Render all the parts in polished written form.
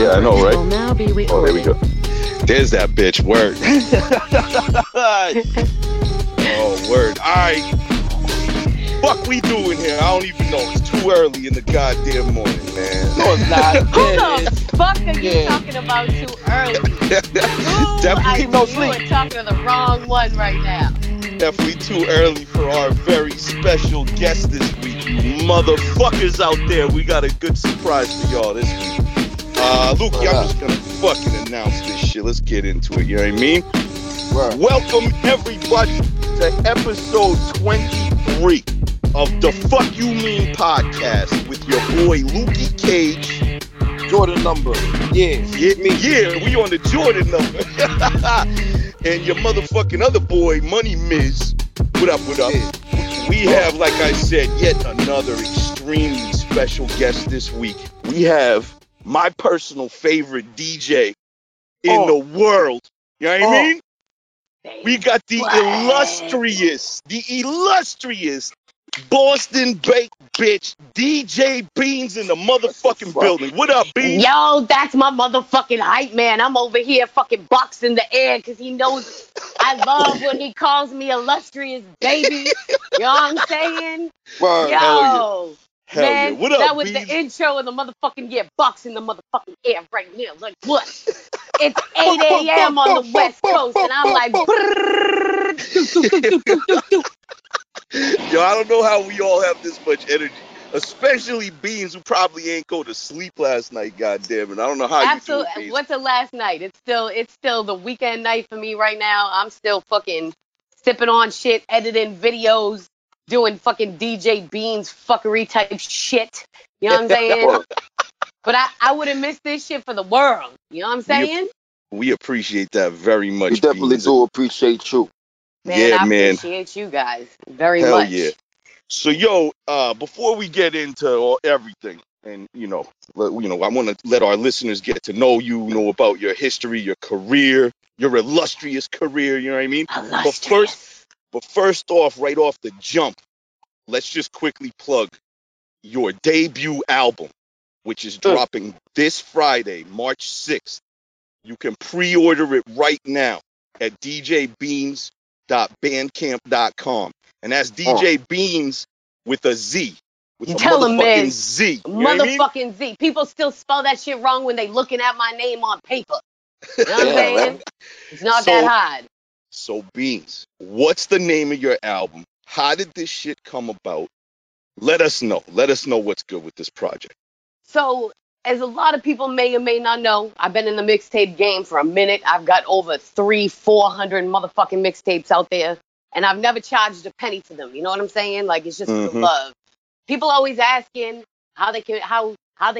Yeah, I know, right? Now be oh, there we go. There's that bitch. Word. Oh, word. All right. Fuck we doing here? I don't even know. It's too early in the goddamn morning, man. No, it's not. Who the fuck are you talking about too early? Definitely no sleep. You are talking to the wrong one right now. Definitely too early for our very special guest this week. Motherfuckers out there, we got a good surprise for y'all this week. Lukey, I'm just gonna fucking announce this shit. Let's get into it, you know what I mean? Right. Welcome everybody to episode 23 of the Fuck You Mean podcast with your boy Lukey Cage. Jordan number. Yeah, we on the Jordan number. And your motherfucking other boy, Money Miz. What up, what up? We have, like I said, yet another extremely special guest this week. We have my personal favorite DJ in the world. You know what I mean? We got the illustrious Boston-baked bitch, DJ Beans in the motherfucking building. What up, Beans? Yo, that's my motherfucking hype, man. I'm over here fucking boxing the air because he knows I love when he calls me illustrious baby. You know what I'm saying? Well, yo, hell man, yeah. What up, that was Beans? The intro and the motherfucking boxing the motherfucking air right now. Like, what? It's 8 a.m. on the West Coast, and I'm like, yo, I don't know how we all have this much energy, especially Beans, who probably ain't go to sleep last night. Goddamn it! I don't know how you do it. What's the last night? It's still the weekend night for me right now. I'm still fucking sipping on shit, editing videos, doing fucking DJ Beans fuckery type shit. You know what I'm saying? But I wouldn't miss this shit for the world. You know what I'm saying? We appreciate that very much. We definitely do appreciate you. Man, I appreciate you guys very much. Hell yeah. So, yo, before we get into everything, and, I want to let our listeners get to know you, about your history, your career, your illustrious career, you know what I mean? But first off, right off the jump, let's just quickly plug your debut album, which is dropping this Friday, March 6th. You can pre-order it right now at DJBeans.bandcamp.com, and that's DJ Beans with a Z, with a motherfucking Z. Motherfucking Z. People still spell that shit wrong when they looking at my name on paper. You know what I'm saying? It's not that hard. So Beans, what's the name of your album? How did this shit come about? Let us know. Let us know what's good with this project. So, as a lot of people may or may not know, I've been in the mixtape game for a minute. I've got over 400 motherfucking mixtapes out there, and I've never charged a penny for them. You know what I'm saying? Like, it's just true love. People always asking how they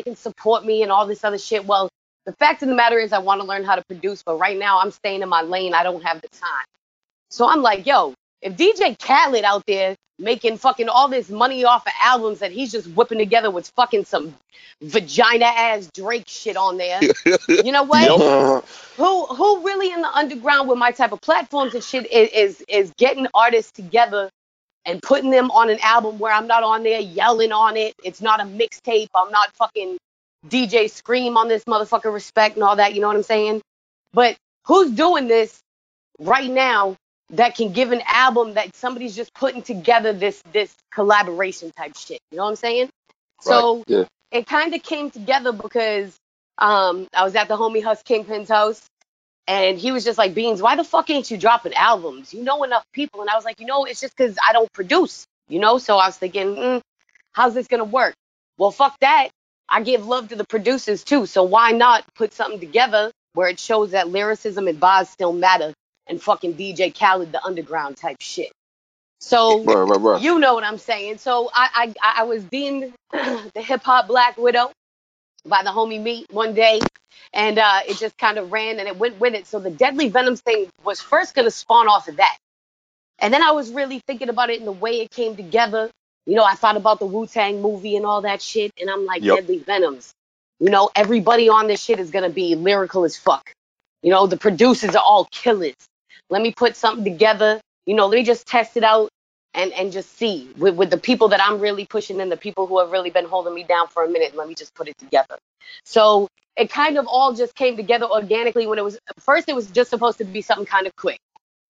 can support me and all this other shit. Well, the fact of the matter is I want to learn how to produce, but right now I'm staying in my lane. I don't have the time. So I'm like, yo, if DJ Khaled out there making fucking all this money off of albums that he's just whipping together with fucking some vagina-ass Drake shit on there, you know what? Yep. Who really in the underground with my type of platforms and shit is getting artists together and putting them on an album where I'm not on there yelling on it. It's not a mixtape. I'm not fucking DJ Scream on this motherfucker Respect and all that. You know what I'm saying? But who's doing this right now that can give an album that somebody's just putting together this collaboration type shit? You know what I'm saying? Right. So it kind of came together because I was at the homie Hus Kingpin's house, and he was just like, Beans, why the fuck ain't you dropping albums? You know enough people. And I was like, it's just because I don't produce, So I was thinking, how's this going to work? Well, fuck that. I give love to the producers too. So why not put something together where it shows that lyricism and vibes still matter? And fucking DJ Khaled, the underground type shit. So, you know what I'm saying. So, I was deemed the hip-hop Black Widow by the homie Meat one day. And it just kind of ran and it went with it. So, the Deadly Venoms thing was first going to spawn off of that. And then I was really thinking about it and the way it came together. I thought about the Wu-Tang movie and all that shit. And I'm like, Deadly Venoms. Everybody on this shit is going to be lyrical as fuck. The producers are all killers. Let me put something together, let me just test it out and just see with the people that I'm really pushing and the people who have really been holding me down for a minute. Let me just put it together. So it kind of all just came together organically when it was, first it was just supposed to be something kind of quick.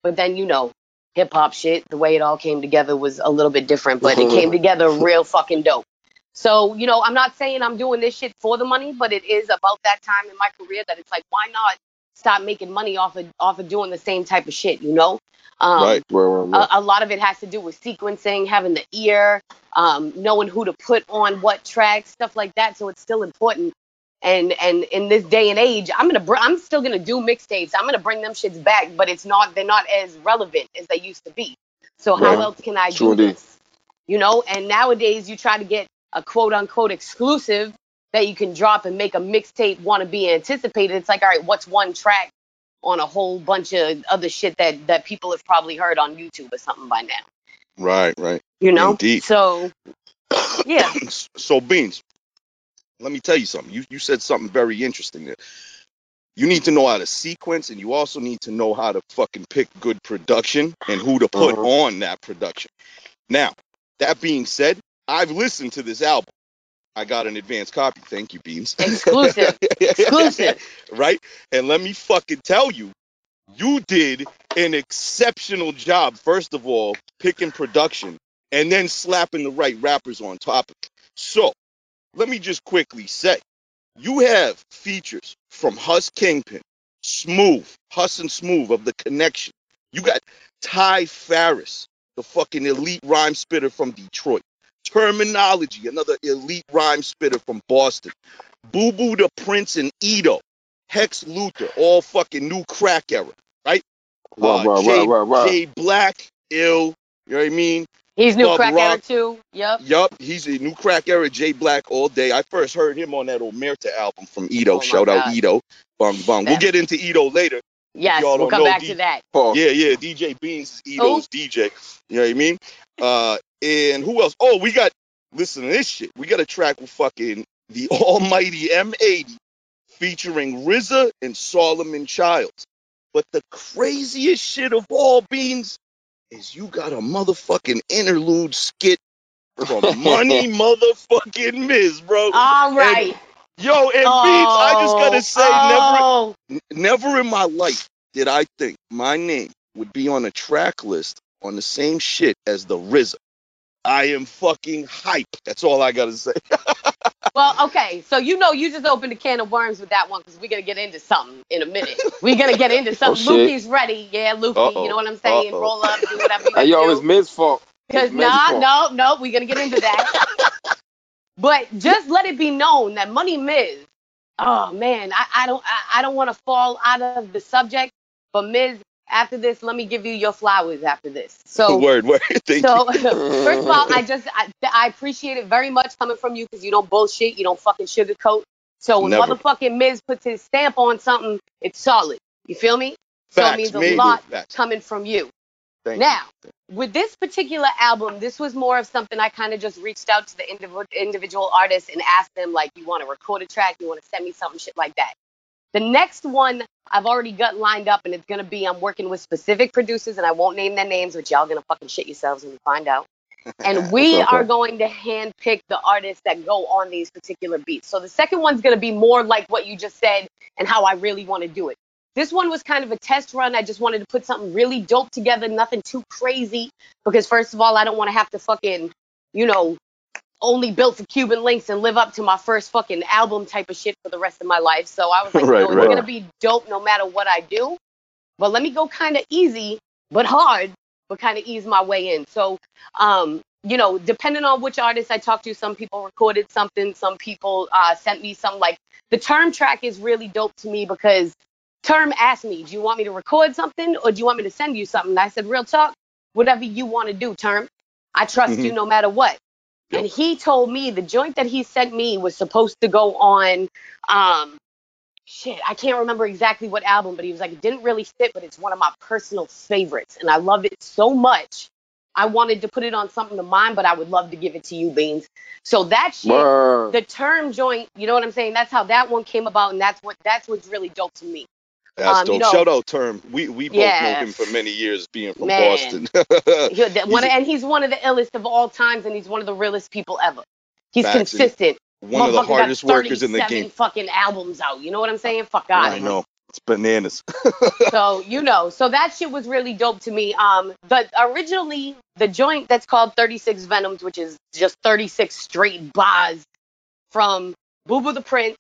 But then, you know, hip-hop shit, the way it all came together was a little bit different, but it came together real fucking dope. So, you know, I'm not saying I'm doing this shit for the money, but it is about that time in my career that it's like, why not stop making money off of doing the same type of shit, you know? Right. A lot of it has to do with sequencing, having the ear, knowing who to put on what tracks, stuff like that. So it's still important. And in this day and age, I'm still gonna do mixtapes. I'm gonna bring them shits back, but they're not as relevant as they used to be. So how else can I do this? You know, and nowadays you try to get a quote unquote exclusive that you can drop and make a mixtape want to be anticipated. It's like, all right, what's one track on a whole bunch of other shit that people have probably heard on YouTube or something by now? Right. You know? Indeed. So, yeah. So, Beans, let me tell you something. You said something very interesting there. You need to know how to sequence, and you also need to know how to fucking pick good production and who to put on that production. Now, that being said, I've listened to this album. I got an advanced copy. Thank you, Beans. Exclusive. Right? And let me fucking tell you, you did an exceptional job, first of all, picking production and then slapping the right rappers on top of it. So, let me just quickly say, you have features from Hus Kingpin, Smooth, Hus and Smooth of The Connection. You got Ty Farris, the fucking elite rhyme spitter from Detroit. Terminology, another elite rhyme spitter from Boston. Boo Boo the Prince and Edo. Hex Luther, all fucking new crack era, right? Right. Jay Black, ill, you know what I mean? He's new crack era too, Yup, he's a new crack era, Jay Black all day. I first heard him on that Omerta album from Edo. Oh, shout out Edo. Bong. We'll get into Edo later. Yes, y'all we'll come back to that. Yeah, DJ Beans is Edo's DJ. You know what I mean? And who else? Oh, we got, listen to this shit. We got a track with fucking the almighty M80 featuring RZA and Solomon Childs. But the craziest shit of all, Beans, is you got a motherfucking interlude skit from Money motherfucking Miz, bro. All right. Beans, I just got to say, never in my life did I think my name would be on a track list on the same shit as the RZA. I am fucking hype. That's all I got to say. Well, okay. So, you know, you just opened a can of worms with that one because we're going to get into something in a minute. We're going to get into something. Oh, Lukey's ready. Yeah, Lukey. Uh-oh. You know what I'm saying? Uh-oh. Roll up, do whatever you want to do. Yo, it's Miz's fault. No. We're going to get into that. But just let it be known that Money Miz, oh, man, I don't want to fall out of the subject, but Miz, after this, let me give you your flowers after this. So word. Thank you. First of all, I appreciate it very much coming from you because you don't bullshit. You don't fucking sugarcoat. So when motherfucking Miz puts his stamp on something, it's solid. You feel me? Facts, so it means a lot coming from you. Thank you. With this particular album, this was more of something I kind of just reached out to the individual artists and asked them, like, you want to record a track? You want to send me something? Shit like that. The next one I've already got lined up, and it's going to be, I'm working with specific producers, and I won't name their names, which y'all going to fucking shit yourselves when you find out. And we are going to handpick the artists that go on these particular beats. So the second one's going to be more like what you just said and how I really want to do it. This one was kind of a test run. I just wanted to put something really dope together, nothing too crazy, because first of all, I don't want to have to fucking, you know, only built for Cuban links and live up to my first fucking album type of shit for the rest of my life. So I was like, it's going to be dope no matter what I do. But let me go kind of easy, but hard, but kind of ease my way in. So, you know, depending on which artist I talked to, some people recorded something, some people sent me some. Like, the Term track is really dope to me because Term asked me, do you want me to record something or do you want me to send you something? And I said, real talk, whatever you want to do, Term. I trust you no matter what. And he told me the joint that he sent me was supposed to go on, I can't remember exactly what album, but he was like, it didn't really fit, but it's one of my personal favorites. And I love it so much. I wanted to put it on something of mine, but I would love to give it to you, Beans. So that shit, the Term joint, you know what I'm saying? That's how that one came about, and that's what's really dope to me. That's dope. You know, shout out Term. We both know him for many years, being from Boston. He's one of the illest of all times, and he's one of the realest people ever. He's consistent. one of the hardest workers in the game. Fucking albums out. You know what I'm saying? Fuck God. I know. It's bananas. So, you know, so that shit was really dope to me. But originally the joint that's called 36 Venoms, which is just 36 straight bars from Boo Boo the Prince,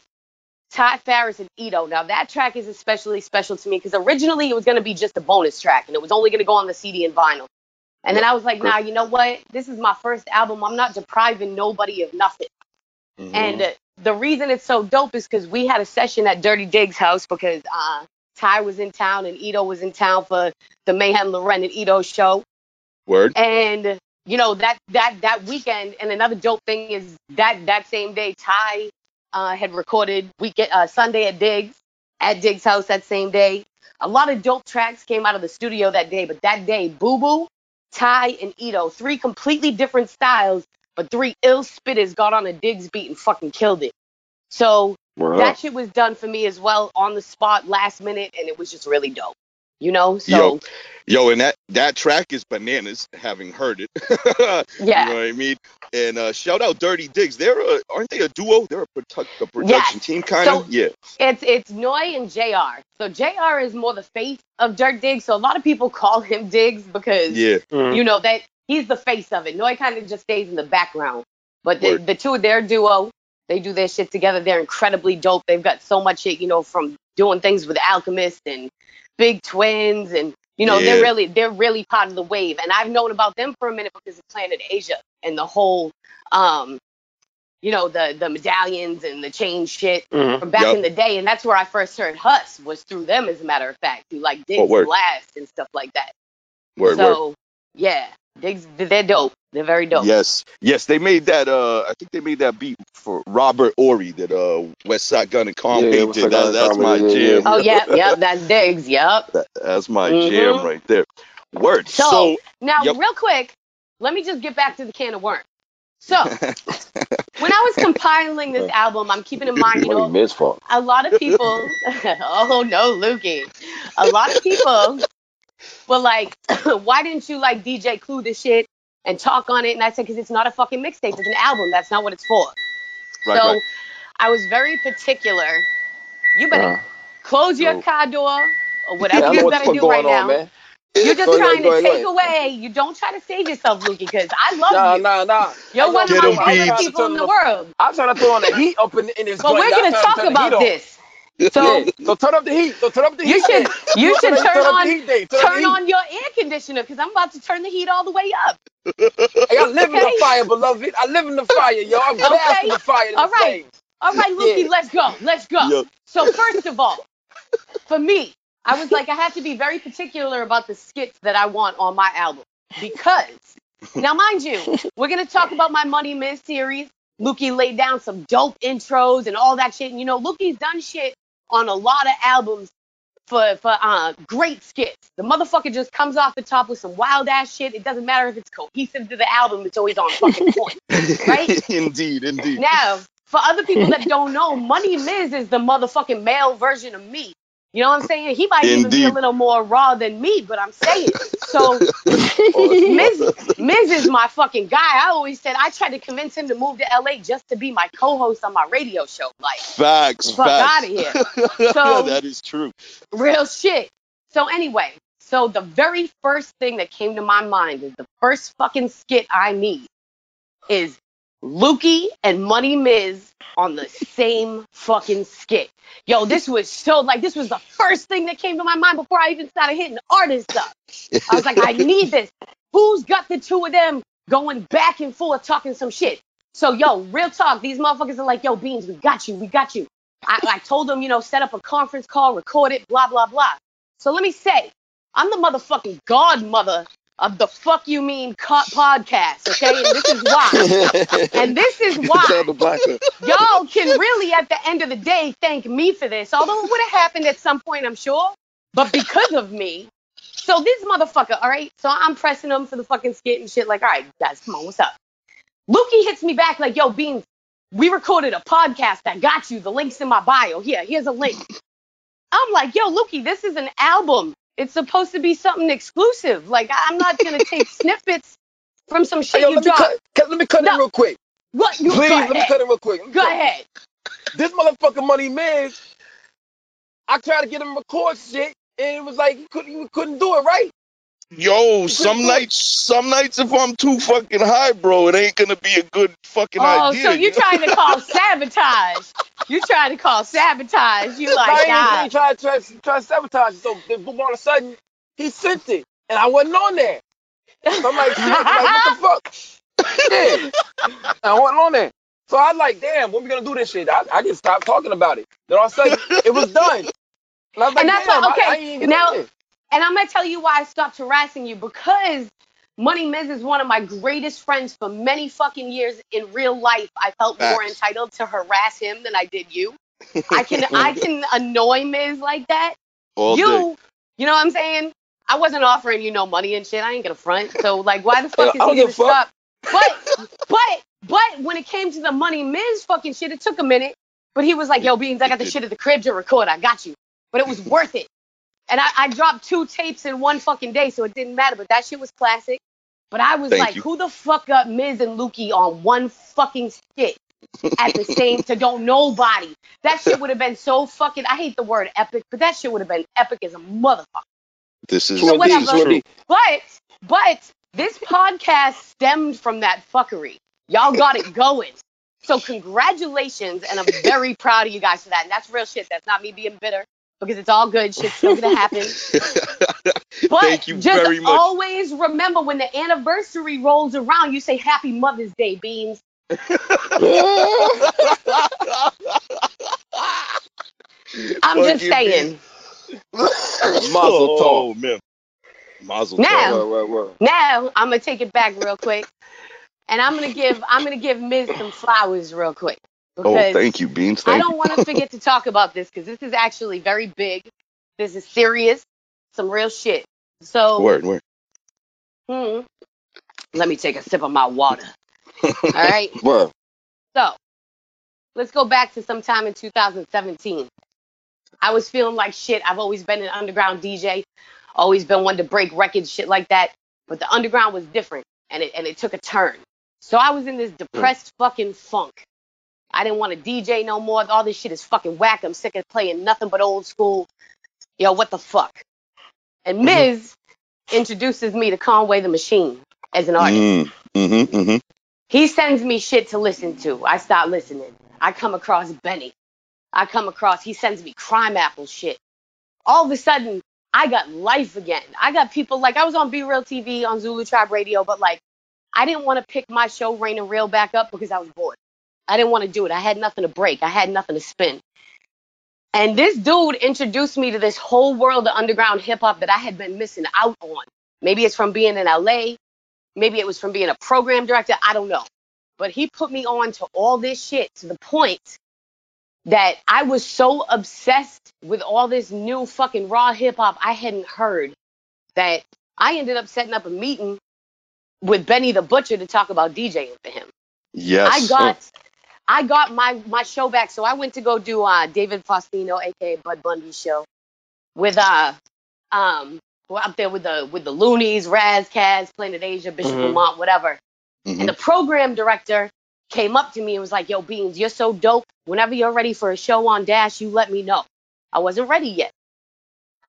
Ty Farris, and Edo. Now that track is especially special to me because originally it was going to be just a bonus track and it was only going to go on the CD and vinyl. And then I was like, nah, you know what? This is my first album. I'm not depriving nobody of nothing. Mm-hmm. And the reason it's so dope is because we had a session at Dirty Diggs' house because Ty was in town and Edo was in town for the Mayhem Loren and Edo show. Word. And, you know, that weekend, and another dope thing is that same day, Ty had recorded Sunday at Diggs' house that same day. A lot of dope tracks came out of the studio that day, but that day, Boo Boo, Ty, and Edo, three completely different styles, but three ill spitters got on a Diggs beat and fucking killed it. So that shit was done for me as well on the spot, last minute, and it was just really dope. You know? So and that track is bananas, having heard it. Yeah. You know what I mean? And shout out Dirty Diggs. Aren't they a duo? They're a production team, kind of? So yeah. It's Noi and JR. So JR is more the face of Dirty Diggs. So a lot of people call him Diggs because, you know, that he's the face of it. Noi kind of just stays in the background. But the two of their duo, they do their shit together. They're incredibly dope. They've got so much shit, you know, from doing things with Alchemist and Big Twins and, you know, they're really part of the wave. And I've known about them for a minute because of Planet Asia and the whole, you know, the medallions and the chain shit from back in the day. And that's where I first heard Hus was through them, as a matter of fact, who like Diggs Blast and stuff like that. Yeah, Diggs, they're dope. They're very dope. Yes, they made that, I think they made that beat for Robert Ori that Westside Gunn and Conway did. That's my jam. Oh, yeah, that's Diggs, That's my jam right there. Word. So now, real quick, let me just get back to the can of worms. So, when I was compiling this album, I'm keeping in mind, you know, a lot of people, oh no, Lukey, a lot of people were like, why didn't you like DJ Clue this shit and talk on it? And I said, because it's not a fucking mixtape. It's an album. That's not what it's for. Right. I was very particular. You better close your car door or whatever you gotta do right now. Man. You're just trying to take away. You don't try to save yourself, Lukey, because I love you. Nah. You're one of my favorite people in the world. I'm trying to throw on the heat up in this. But we're going to talk about this. So turn up the heat. You should turn on your air conditioner because I'm about to turn the heat all the way up. Hey, I live in the fire, beloved. I live in the fire, y'all. I'm blasting the fire. All right, Lukey, let's go. Yep. So first of all, for me, I was like, I have to be very particular about the skits that I want on my album because, now mind you, we're going to talk about my Money Miz series. Lukey laid down some dope intros and all that shit. And, you know, Lukey's done shit on a lot of albums for great skits. The motherfucker just comes off the top with some wild ass shit. It doesn't matter if it's cohesive to the album. It's always on fucking point, right? Indeed. Now, for other people that don't know, Money Miz is the motherfucking male version of me. You know what I'm saying? He might even be a little more raw than me, but I'm saying. So, Miz is my fucking guy. I always said I tried to convince him to move to LA just to be my co-host on my radio show. Like, fuck out of here. So, that is true. Real shit. So anyway, so the very first thing that came to my mind is the first fucking skit I need is Lukey and Money Miz on the same fucking skit. Yo, this was the first thing that came to my mind before I even started hitting artists up. I was like, I need this. Who's got the two of them going back and forth talking some shit? So, yo, real talk. These motherfuckers are like, yo, Beans, we got you. I told them, you know, set up a conference call, record it, blah, blah, blah. So let me say, I'm the motherfucking godmother of the Fuck You Mean podcast, okay? And this is why. Y'all can really, at the end of the day, thank me for this. Although it would have happened at some point, I'm sure. But because of me. So this motherfucker, all right? So I'm pressing him for the fucking skit and shit. Like, all right, guys, come on, what's up? Lukey hits me back like, yo, Beans, we recorded a podcast. I got you. The link's in my bio. Here, here's a link. I'm like, yo, Lukey, this is an album. It's supposed to be something exclusive. Like, I'm not going to take snippets from some shit you dropped. Let me cut in real quick. What you? Please, let me cut it real quick. Go ahead. This motherfucking Money Miz, I tried to get him to record shit, and it was like you couldn't do it right. Yo, some nights if I'm too fucking high, bro, it ain't gonna be a good fucking idea. Oh, so you trying to call sabotage? You trying to call sabotage? You like nah? Try sabotage. So then, boom, all of a sudden, he sent it, and I wasn't on there. So I'm like, shit, like what the fuck? Yeah. I wasn't on there. So I was like, damn, when we gonna do this shit? I just stopped talking about it. Then all of a sudden, it was done. And I was like, and that's why, okay, I ain't even now. And I'm gonna tell you why I stopped harassing you, because Money Miz is one of my greatest friends for many fucking years. In real life, I felt more entitled to harass him than I did you. I can annoy Miz like that. You know what I'm saying? I wasn't offering you no money and shit. I ain't gonna front. So like, why the fuck is he gonna stop? But when it came to the Money Miz fucking shit, it took a minute. But he was like, yo, Beans, I got the shit at the crib to record. I got you. But it was worth it. And I dropped 2 tapes in one fucking day, so it didn't matter. But that shit was classic. But I was like, who the fuck got Miz and Lukey on one fucking shit at the same time? Don't nobody. That shit would have been so fucking, I hate the word epic, but that shit would have been epic as a motherfucker. This is so whatever. But this podcast stemmed from that fuckery. Y'all got it going. So congratulations, and I'm very proud of you guys for that. And that's real shit. That's not me being bitter. Because it's all good. Shit's still going to happen. But thank you just very much. Always remember when the anniversary rolls around, you say, Happy Mother's Day, Beans. I'm just saying. Mazel tov, man. Mazel tov. Now, I'm going to take it back real quick. And I'm gonna give Miz some flowers real quick. Oh, thank you, Beans. I don't want to forget to talk about this, because this is actually very big. This is serious. Some real shit. So, word. Let me take a sip of my water. All right? Word. So, let's go back to sometime in 2017. I was feeling like shit. I've always been an underground DJ. Always been one to break records, shit like that. But the underground was different, and it took a turn. So, I was in this depressed fucking funk. I didn't want to DJ no more. All this shit is fucking whack. I'm sick of playing nothing but old school. Yo, what the fuck? And Miz introduces me to Conway the Machine as an artist. He sends me shit to listen to. I start listening. I come across Benny. He sends me Crime Apple shit. All of a sudden, I got life again. I got people, like, I was on B-Real TV, on Zulu Tribe Radio, but, like, I didn't want to pick my show, Rain and Reel, back up because I was bored. I didn't want to do it. I had nothing to break. I had nothing to spin. And this dude introduced me to this whole world of underground hip-hop that I had been missing out on. Maybe it's from being in LA. Maybe it was from being a program director. I don't know. But he put me on to all this shit, to the point that I was so obsessed with all this new fucking raw hip-hop I hadn't heard, that I ended up setting up a meeting with Benny the Butcher to talk about DJing for him. Yes. I got my show back, so I went to go do David Faustino, aka Bud Bundy's show, with we're up there with the Loonies, Raz, Kaz, Planet Asia, Bishop Lamont, whatever. And the program director came up to me and was like, "Yo, Beans, you're so dope. Whenever you're ready for a show on Dash, you let me know." I wasn't ready yet.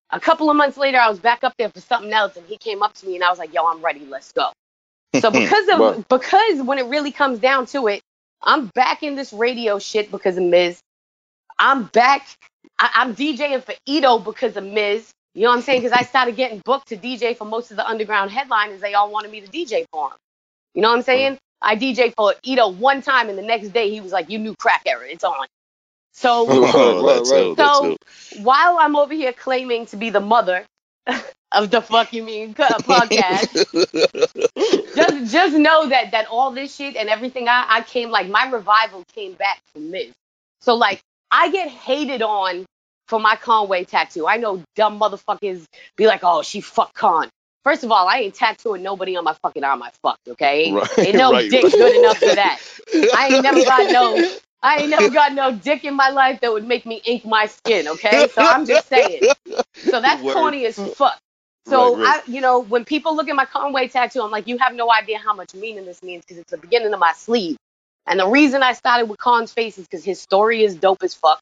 A couple of months later, I was back up there for something else, and he came up to me and I was like, "Yo, I'm ready. Let's go." So because when it really comes down to it, I'm back in this radio shit because of Miz. I'm back. I'm DJing for Edo because of Miz. You know what I'm saying? Because I started getting booked to DJ for most of the underground headliners. They all wanted me to DJ for them. You know what I'm saying? I DJ for Edo one time, and the next day he was like, "You new crack era. It's on." So, while I'm over here claiming to be the mother of the fuck you mean podcast, just know that all this shit and everything I came, like, my revival came back from Miz. So, like, I get hated on for my Conway tattoo. I know dumb motherfuckers be like, "Oh, she fucked Con." First of all, I ain't tattooing nobody on my fucking arm I fucked, okay? Right, ain't no dick good enough for that. I ain't never got no dick in my life that would make me ink my skin, okay? So I'm just saying. So that's corny as fuck. So, I, you know, when people look at my Conway tattoo, I'm like, you have no idea how much meaning this means, because it's the beginning of my sleeve. And the reason I started with Khan's face is because his story is dope as fuck.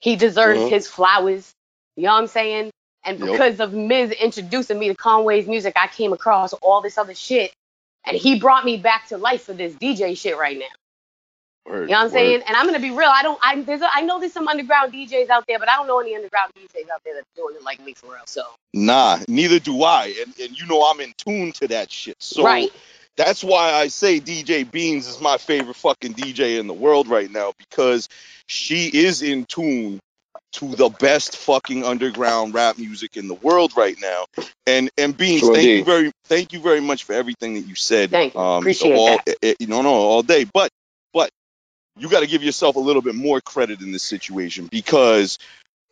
He deserves his flowers. You know what I'm saying? And because of Miz introducing me to Conway's music, I came across all this other shit. And he brought me back to life for this DJ shit right now. Word, you know what I'm saying? And I'm going to be real. I know there's some underground DJs out there, but I don't know any underground DJs out there that's doing it like me for real. So nah, neither do I. And you know I'm in tune to that shit. So right. That's why I say DJ Beans is my favorite fucking DJ in the world right now, because she is in tune to the best fucking underground rap music in the world right now. And Beans, sure, thank you very much for everything that you said. Thank you. Appreciate that. All day. But you got to give yourself a little bit more credit in this situation, because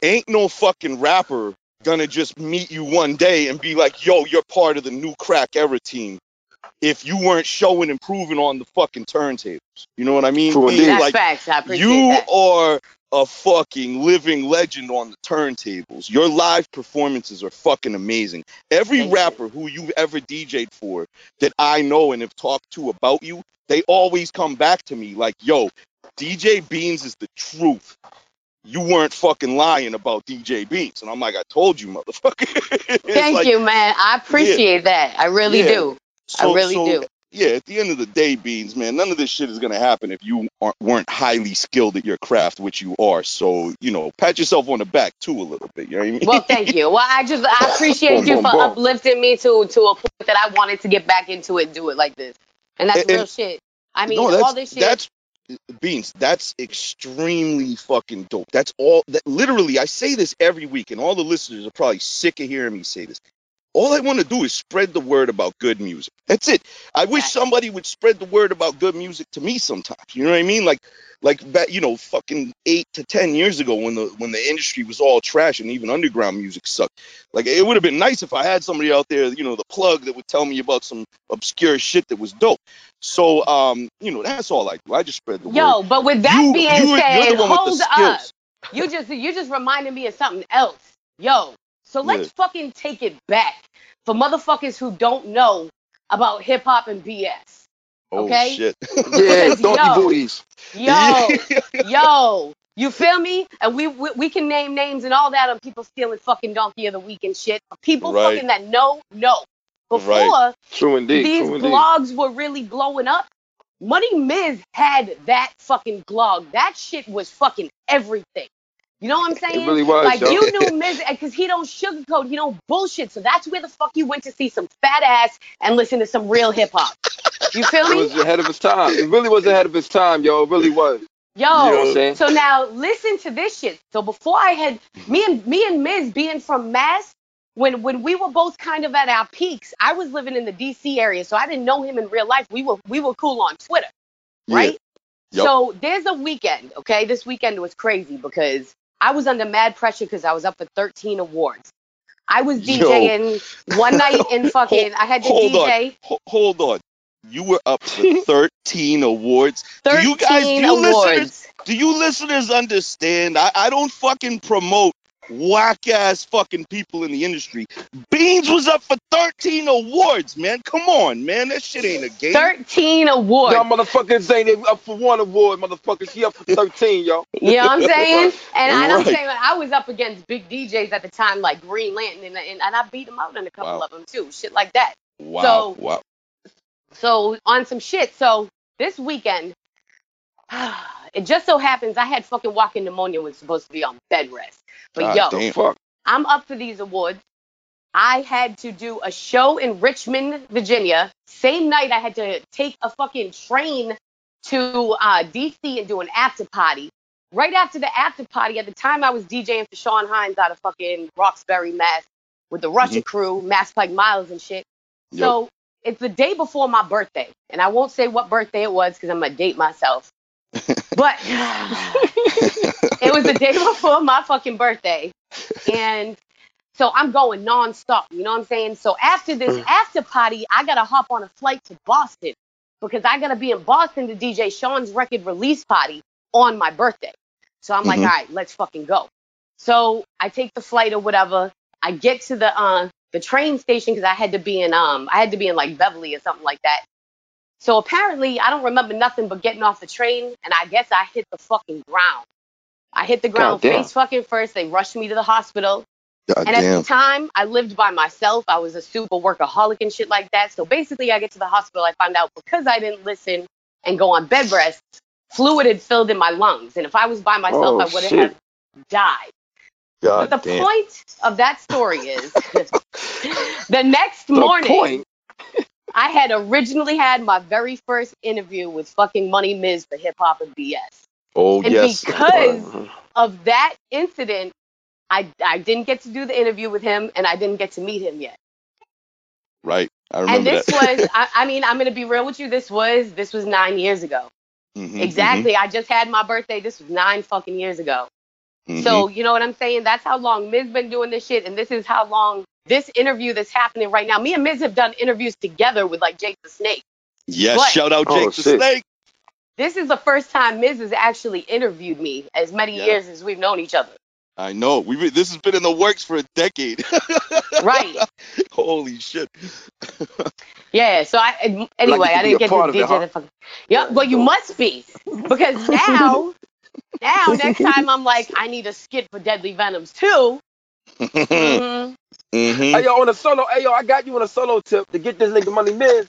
ain't no fucking rapper gonna just meet you one day and be like, yo, you're part of the new crack era team, if you weren't showing and proving on the fucking turntables. You know what I mean? Sure, that's like, facts. I appreciate that. You are a fucking living legend on the turntables. Your live performances are fucking amazing. Every rapper who you've ever DJ'd for that I know and have talked to about you, they always come back to me like, yo, DJ Beans is the truth. You weren't fucking lying about DJ Beans. And I'm like, I told you, motherfucker. Thank you, man. I appreciate that. I really do. I really do. Yeah, at the end of the day, Beans, man, none of this shit is going to happen if you weren't highly skilled at your craft, which you are. So, pat yourself on the back, too, a little bit. You know what I mean? Well, thank you. Well, I appreciate you for uplifting me to a point that I wanted to get back into it and do it like this. And that's real shit. I mean, all this shit. That's, Beans, that's extremely fucking dope. That's all. Literally, I say this every week, and all the listeners are probably sick of hearing me say this. All I want to do is spread the word about good music. That's it. I wish somebody would spread the word about good music to me sometimes. You know what I mean? Like back, fucking 8 to 10 years ago when the industry was all trash and even underground music sucked. Like, it would have been nice if I had somebody out there, the plug that would tell me about some obscure shit that was dope. So, that's all I do. I just spread the word. Yo, but with that being said, hold up. You just reminded me of something else. Yo. So let's fucking take it back for motherfuckers who don't know about hip hop and BS. Okay? Oh, shit. Yeah, donkey booties. Yo, you feel me? And we can name names and all that on people stealing fucking donkey of the week and shit. People fucking that know. Before these blogs were really blowing up, Money Miz had that fucking blog. That shit was fucking everything. You know what I'm saying? It really was, like, you knew Miz, because he don't sugarcoat, he don't bullshit. So that's where the fuck you went to see some fat ass and listen to some real hip hop. You feel me? It was ahead of his time. It really was ahead of his time, yo. It really was. Yo. You know what I'm saying? So now listen to this shit. So before I had me and Miz being from Mass, when we were both kind of at our peaks, I was living in the DC area, so I didn't know him in real life. We were cool on Twitter, right? Yep. So there's a weekend. Okay, this weekend was crazy because I was under mad pressure because I was up for 13 awards. I was DJing one night in fucking... I had to DJ. Hold on. You were up for 13 awards? 13 awards. Do you listeners understand? I don't fucking promote whack-ass fucking people in the industry. Beans was up for 13 awards, man. Come on, man. That shit ain't a game. 13 awards. Y'all motherfuckers ain't up for one award, motherfuckers. She up for 13, yo. You know what I'm saying? And I'm saying, like, I was up against big DJs at the time, like Green Lantern, and I beat them out on a couple of them, too. Shit like that. Wow. So on some shit. So this weekend, it just so happens I had fucking walking pneumonia and was supposed to be on bed rest. But I'm up for these awards. I had to do a show in Richmond, Virginia. Same night I had to take a fucking train to D.C. and do an after party. Right after the after party, at the time I was DJing for Sean Hines out of fucking Roxbury, Mass. With the Russia crew, Mass Pike Miles and shit. Yep. So it's the day before my birthday. And I won't say what birthday it was because I'm going to date myself. But it was the day before my fucking birthday. And so I'm going nonstop. You know what I'm saying? So after this after party, I got to hop on a flight to Boston because I got to be in Boston to DJ Sean's record release party on my birthday. So I'm like, all right, let's fucking go. So I take the flight or whatever. I get to the train station because I had to be in like Beverly or something like that. So apparently, I don't remember nothing but getting off the train, and I guess I hit the fucking ground. I hit the ground face fucking first. They rushed me to the hospital. And at the time, I lived by myself. I was a super workaholic and shit like that. So basically, I get to the hospital. I found out because I didn't listen and go on bed rest, fluid had filled in my lungs. And if I was by myself, I would have died. But the point of that story is the next morning, I had originally had my very first interview with fucking Money Miz for Hip Hop and BS. Because of that incident, I didn't get to do the interview with him, and I didn't get to meet him yet. Right. I remember that. And this was, I mean, I'm going to be real with you. This was 9 years ago. Mm-hmm, exactly. Mm-hmm. I just had my birthday. This was 9 fucking years ago. Mm-hmm. So, you know what I'm saying? That's how long Miz been doing this shit, and this is how long this interview that's happening right now. Me and Miz have done interviews together with, like, Jake the Snake. Yes, but, shout out Jake the Snake. This is the first time Miz has actually interviewed me as many years as we've known each other. I know. This has been in the works for a decade. Right. Holy shit. Yeah. So anyway, like I didn't get to DJ the fucking. Yeah, well, you must be, because now next time I'm like, I need a skit for Deadly Venoms too. Mm-hmm. Mm-hmm. Hey yo, I got you on a solo tip to get this nigga Money Miz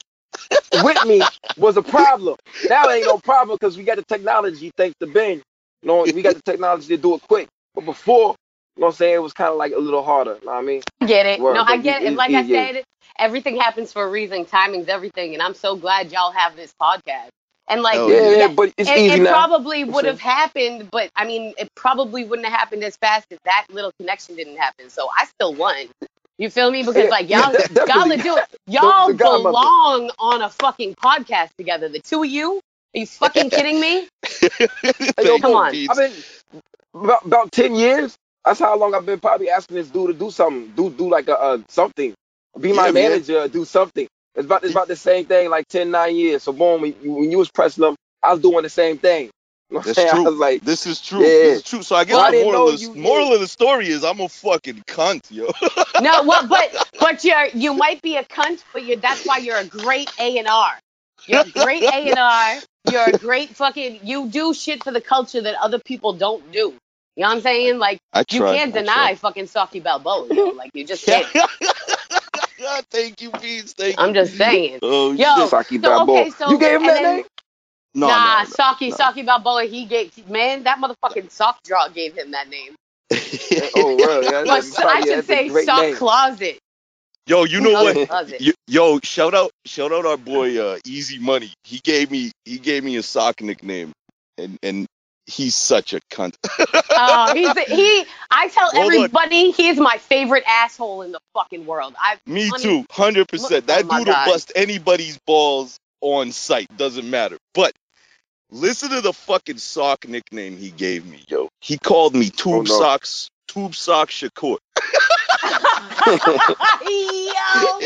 with me was a problem. Now it ain't no problem because we got the technology, thanks to Ben. You know, we got the technology to do it quick. But before, you know what I'm saying, it was kind of like a little harder. You know what I mean? I get it. I get it. Like I said, everything happens for a reason. Timing's everything. And I'm so glad y'all have this podcast. And like, but it's easy now. It probably would have happened, but I mean, it probably wouldn't have happened as fast if that little connection didn't happen. So I still won. You feel me? Because like y'all are doing, y'all belong on a fucking podcast together. The two of you? Are you fucking kidding me? Yo, come on. I mean, about 10 years. That's how long I've been probably asking this dude to do something. Do like a something. Be my manager. Man. Do something. It's about the same thing. Like 9 years. So boom, when you was pressing them, I was doing the same thing. You know that's true. I was like, this is true. Yeah. This is true. So I guess the moral of the story is I'm a fucking cunt, yo. No, well, but you might be a cunt, but that's why you're a great A&R. You're a great A&R. You're a great fucking. You do shit for the culture that other people don't do. You know what I'm saying? Like, you can't deny fucking Saki Balboa. You know? Like, you just can't. Thank you, Beans. I'm just saying. Oh, yo, Saki Balboa. Okay, you gave him that name? No, Saki Balboa, that motherfucking sock draw gave him that name. I should say sock name. Closet. Yo, you know what? Yo, shout out our boy Easy Money. He gave me a sock nickname, and he's such a cunt. I tell everybody he's my favorite asshole in the fucking world. Me too, 100%. That dude will bust anybody's balls on sight. Doesn't matter. But listen to the fucking sock nickname he gave me, yo. He called me Tube Sock Shakur. Yo.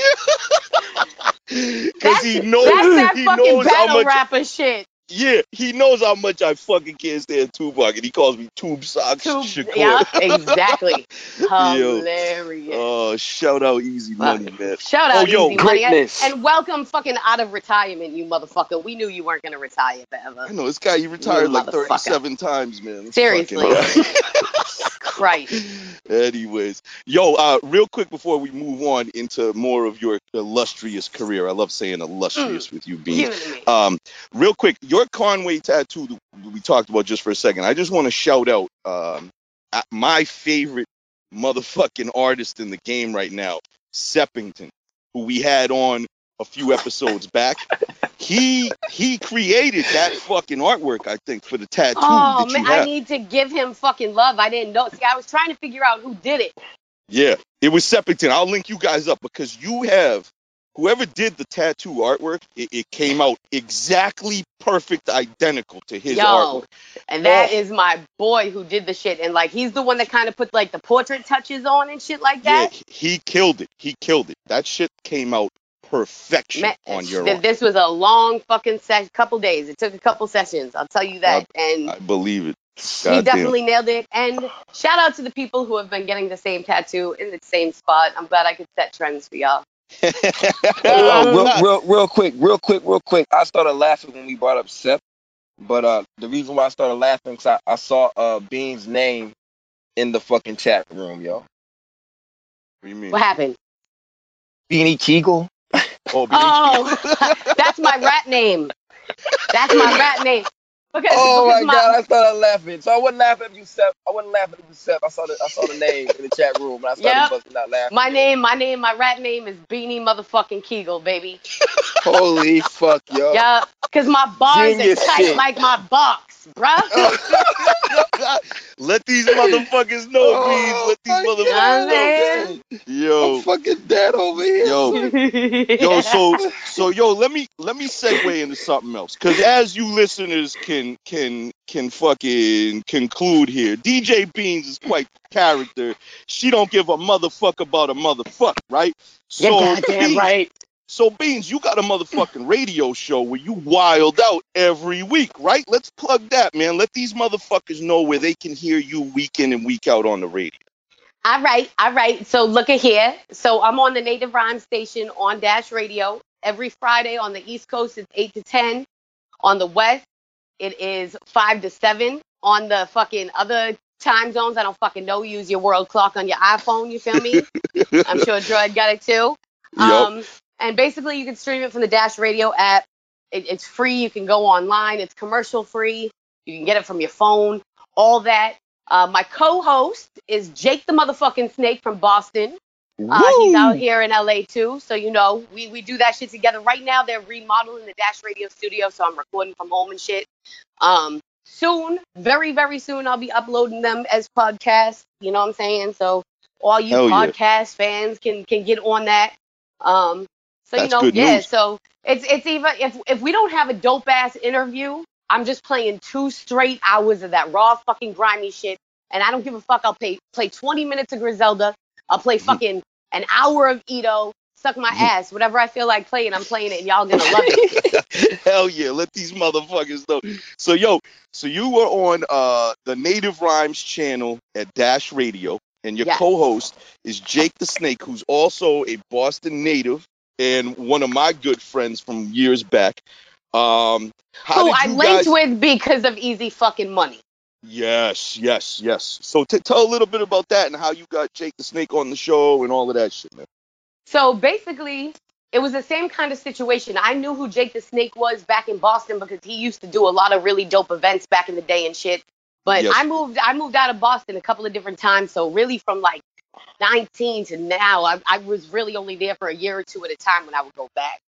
Because he knows battle how much rapper shit. Yeah, he knows how much I fucking can't stand Tupac, and he calls me Tube Socks Shakur. Yeah, exactly. Hilarious. Oh, shout out Easy Money, man. Shout out Easy greatness. Money. And welcome fucking out of retirement, you motherfucker. We knew you weren't going to retire forever. I know, this guy, he retired like 37 times, man. It's seriously. Christ. Anyways. Yo, real quick before we move on into more of your illustrious career. I love saying illustrious with you, Beans. Real quick, your Conway tattoo we talked about just for a second. I just want to shout out my favorite motherfucking artist in the game right now, Seppington, who we had on a few episodes back. He created that fucking artwork, I think, for the tattoo. Oh, that you have. I need to give him fucking love. I didn't know. See, I was trying to figure out who did it. Yeah, it was Seppington. I'll link you guys up because you have. Whoever did the tattoo artwork, it came out exactly perfect, identical to his artwork. And that is my boy who did the shit. And, like, he's the one that kind of put, like, the portrait touches on and shit like that. Yeah, he killed it. That shit came out perfection on your arm. This was a long fucking couple days. It took a couple sessions. I'll tell you that. I believe it. He definitely nailed it. And shout out to the people who have been getting the same tattoo in the same spot. I'm glad I could set trends for y'all. Real quick. I started laughing when we brought up Seth, but the reason why I started laughing is I saw Bean's name in the fucking chat room, yo. What do you mean? What happened? Beanie Kegel. Oh, that's my rap name. That's my rap name. Because, oh my god! I started laughing. So I wouldn't laugh at you, Seth. I saw the name in the chat room, and I started busting out laughing. My name, my rap name is Beanie motherfucking Kegel, baby. Holy fuck, yo! Yeah, because my bars are tight like my box, bruh. Let these motherfuckers know, please. Let these motherfuckers know. Yo, I'm fucking dead over here. Yo. So, let me segue into something else, because as you listeners can fucking conclude here, DJ Beans is quite the character. She don't give a motherfuck about a motherfucker, right? So yeah, goddamn right. So Beans, you got a motherfucking radio show where you wild out every week, right? Let's plug that, man. Let these motherfuckers know where they can hear you week in and week out on the radio. All right. So look at here. So I'm on the Native Rhyme Station on Dash Radio every Friday. On the East Coast, it's 8 to 10. On the West, it is 5 to 7. On the fucking other time zones, I don't fucking know. Use your world clock on your iPhone, you feel me? I'm sure Droid got it too. Yep. And basically, you can stream it from the Dash Radio app. It's free. You can go online. It's commercial free. You can get it from your phone, all that. My co-host is Jake the motherfucking Snake from Boston. He's out here in LA, too. So, you know, we do that shit together. Right now, they're remodeling the Dash Radio studio, so I'm recording from home and shit. Soon, very, very soon, I'll be uploading them as podcasts. You know what I'm saying? So all you fans can get on that. So That's good news. So it's even if we don't have a dope ass interview, I'm just playing 2 straight hours of that raw fucking grimy shit, and I don't give a fuck. I'll play 20 minutes of Griselda. I'll play fucking an hour of Edo. Suck my ass. Whatever I feel like playing, I'm playing it, and y'all gonna love it. Hell yeah! Let these motherfuckers know. So so you were on the Native Rhymes channel at Dash Radio, and your co-host is Jake the Snake, who's also a Boston native. And one of my good friends from years back, who I linked with because of Easy Fucking Money. Yes. So tell a little bit about that and how you got Jake the Snake on the show and all of that shit, man. So basically, it was the same kind of situation. I knew who Jake the Snake was back in Boston because he used to do a lot of really dope events back in the day and shit. But I moved out of Boston a couple of different times. So really from like 19 to now, I was really only there for a year or two at a time when I would go back.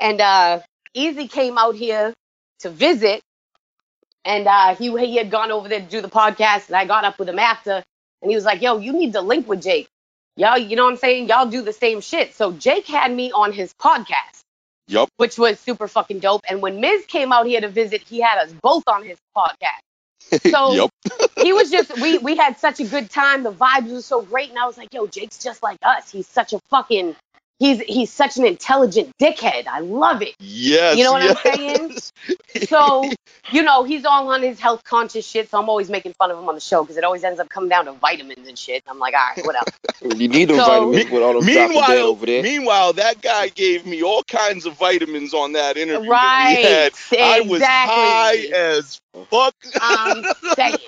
And Easy came out here to visit, and he had gone over there to do the podcast, and I got up with him after, and he was like, yo, you need to link with Jake. Y'all, you know what I'm saying? Y'all do the same shit. So Jake had me on his podcast, which was super fucking dope. And when Miz came out here to visit, he had us both on his podcast. So he was just, we had such a good time. The vibes were so great. And I was like, yo, Jake's just like us. He's such a fucking, he's such an intelligent dickhead. I love it. Yes. You know what I'm saying? So, you know, he's all on his health conscious shit. So I'm always making fun of him on the show because it always ends up coming down to vitamins and shit. I'm like, all right, whatever. You need those vitamins with all those drops over there. Meanwhile, that guy gave me all kinds of vitamins on that interview. Right. That exactly. I was high as fuck. I'm saying.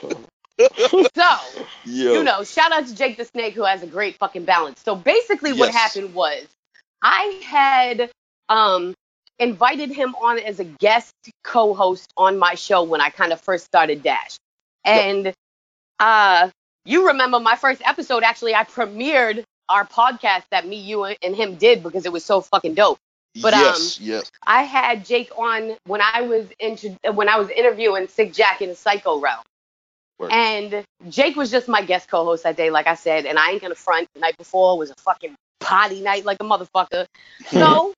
You know, shout out to Jake the Snake, who has a great fucking balance. So basically what happened was I had invited him on as a guest co-host on my show when I kind of first started Dash. And you remember my first episode, actually, I premiered our podcast that me, you, and him did because it was so fucking dope. But I had Jake on when I was interviewing Sick Jack in a Psycho Realm. Work. And Jake was just my guest co-host that day, like I said, and I ain't gonna front. The night before was a fucking potty night like a motherfucker. So,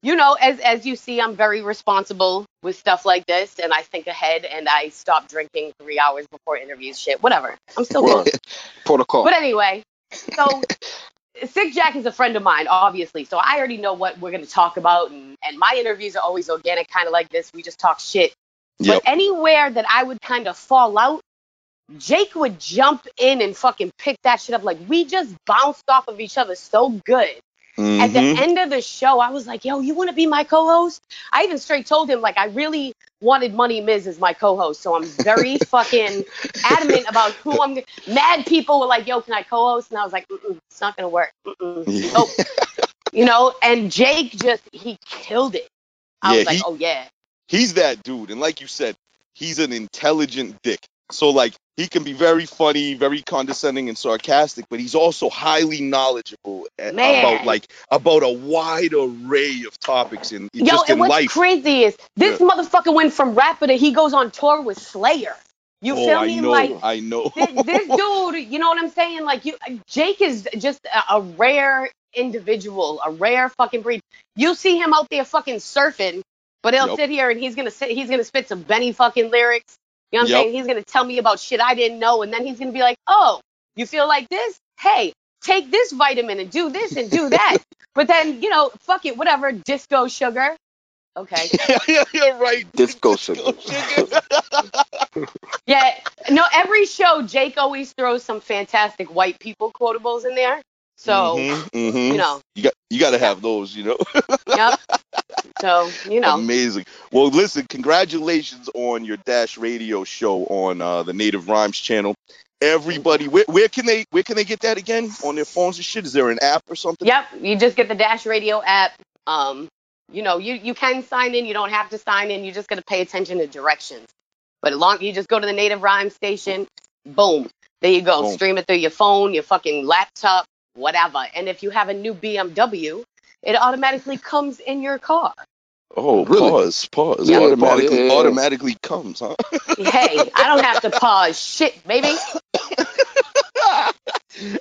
you know, as you see, I'm very responsible with stuff like this, and I think ahead, and I stopped drinking 3 hours before interviews, shit, whatever. I'm still good. Protocol. But anyway, so Sick Jack is a friend of mine, obviously, so I already know what we're gonna talk about, and my interviews are always organic, kind of like this. We just talk shit. Yep. But anywhere that I would kind of fall out, Jake would jump in and fucking pick that shit up. Like, we just bounced off of each other so good Mm-hmm. At the end of the show, I was like, yo, you want to be my co-host? I even straight told him, like, I really wanted Money Miz as my co-host. So I'm very fucking adamant about who I'm going to. Mad people were like, yo, can I co-host? And I was like, it's not going to work. Nope. You know, and Jake just, he killed it. I was like, oh, yeah. He's that dude. And like you said, he's an intelligent dick. So, like, he can be very funny, very condescending and sarcastic, but he's also highly knowledgeable about a wide array of topics in life. Crazy is this motherfucker went from rapper to he goes on tour with Slayer. You feel me? I know. This dude, you know what I'm saying? Like, Jake is just a rare individual, a rare fucking breed. You see him out there fucking surfing, but he'll sit here and he's gonna spit some Benny fucking lyrics. You know what I'm saying? He's going to tell me about shit I didn't know. And then he's going to be like, oh, you feel like this? Hey, take this vitamin and do this and do that. But then, you know, fuck it, whatever. Disco sugar. Okay. Yeah, you're right. Disco sugar. Yeah. No, every show, Jake always throws some fantastic white people quotables in there. So, you know. You got to have those, you know. Yep. So, you know. Amazing. Well, listen, congratulations on your Dash Radio show on the Native Rhymes channel. Everybody, where can they get that again? On their phones and shit? Is there an app or something? Yep. You just get the Dash Radio app. You know, you can sign in. You don't have to sign in. You just got to pay attention to directions. But you just go to the Native Rhymes station. Boom. There you go. Boom. Stream it through your phone, your fucking laptop, whatever. And if you have a new BMW, it automatically comes in your car. Oh, really? Pause. Yep. Automatically comes, huh? Hey, I don't have to pause shit, baby.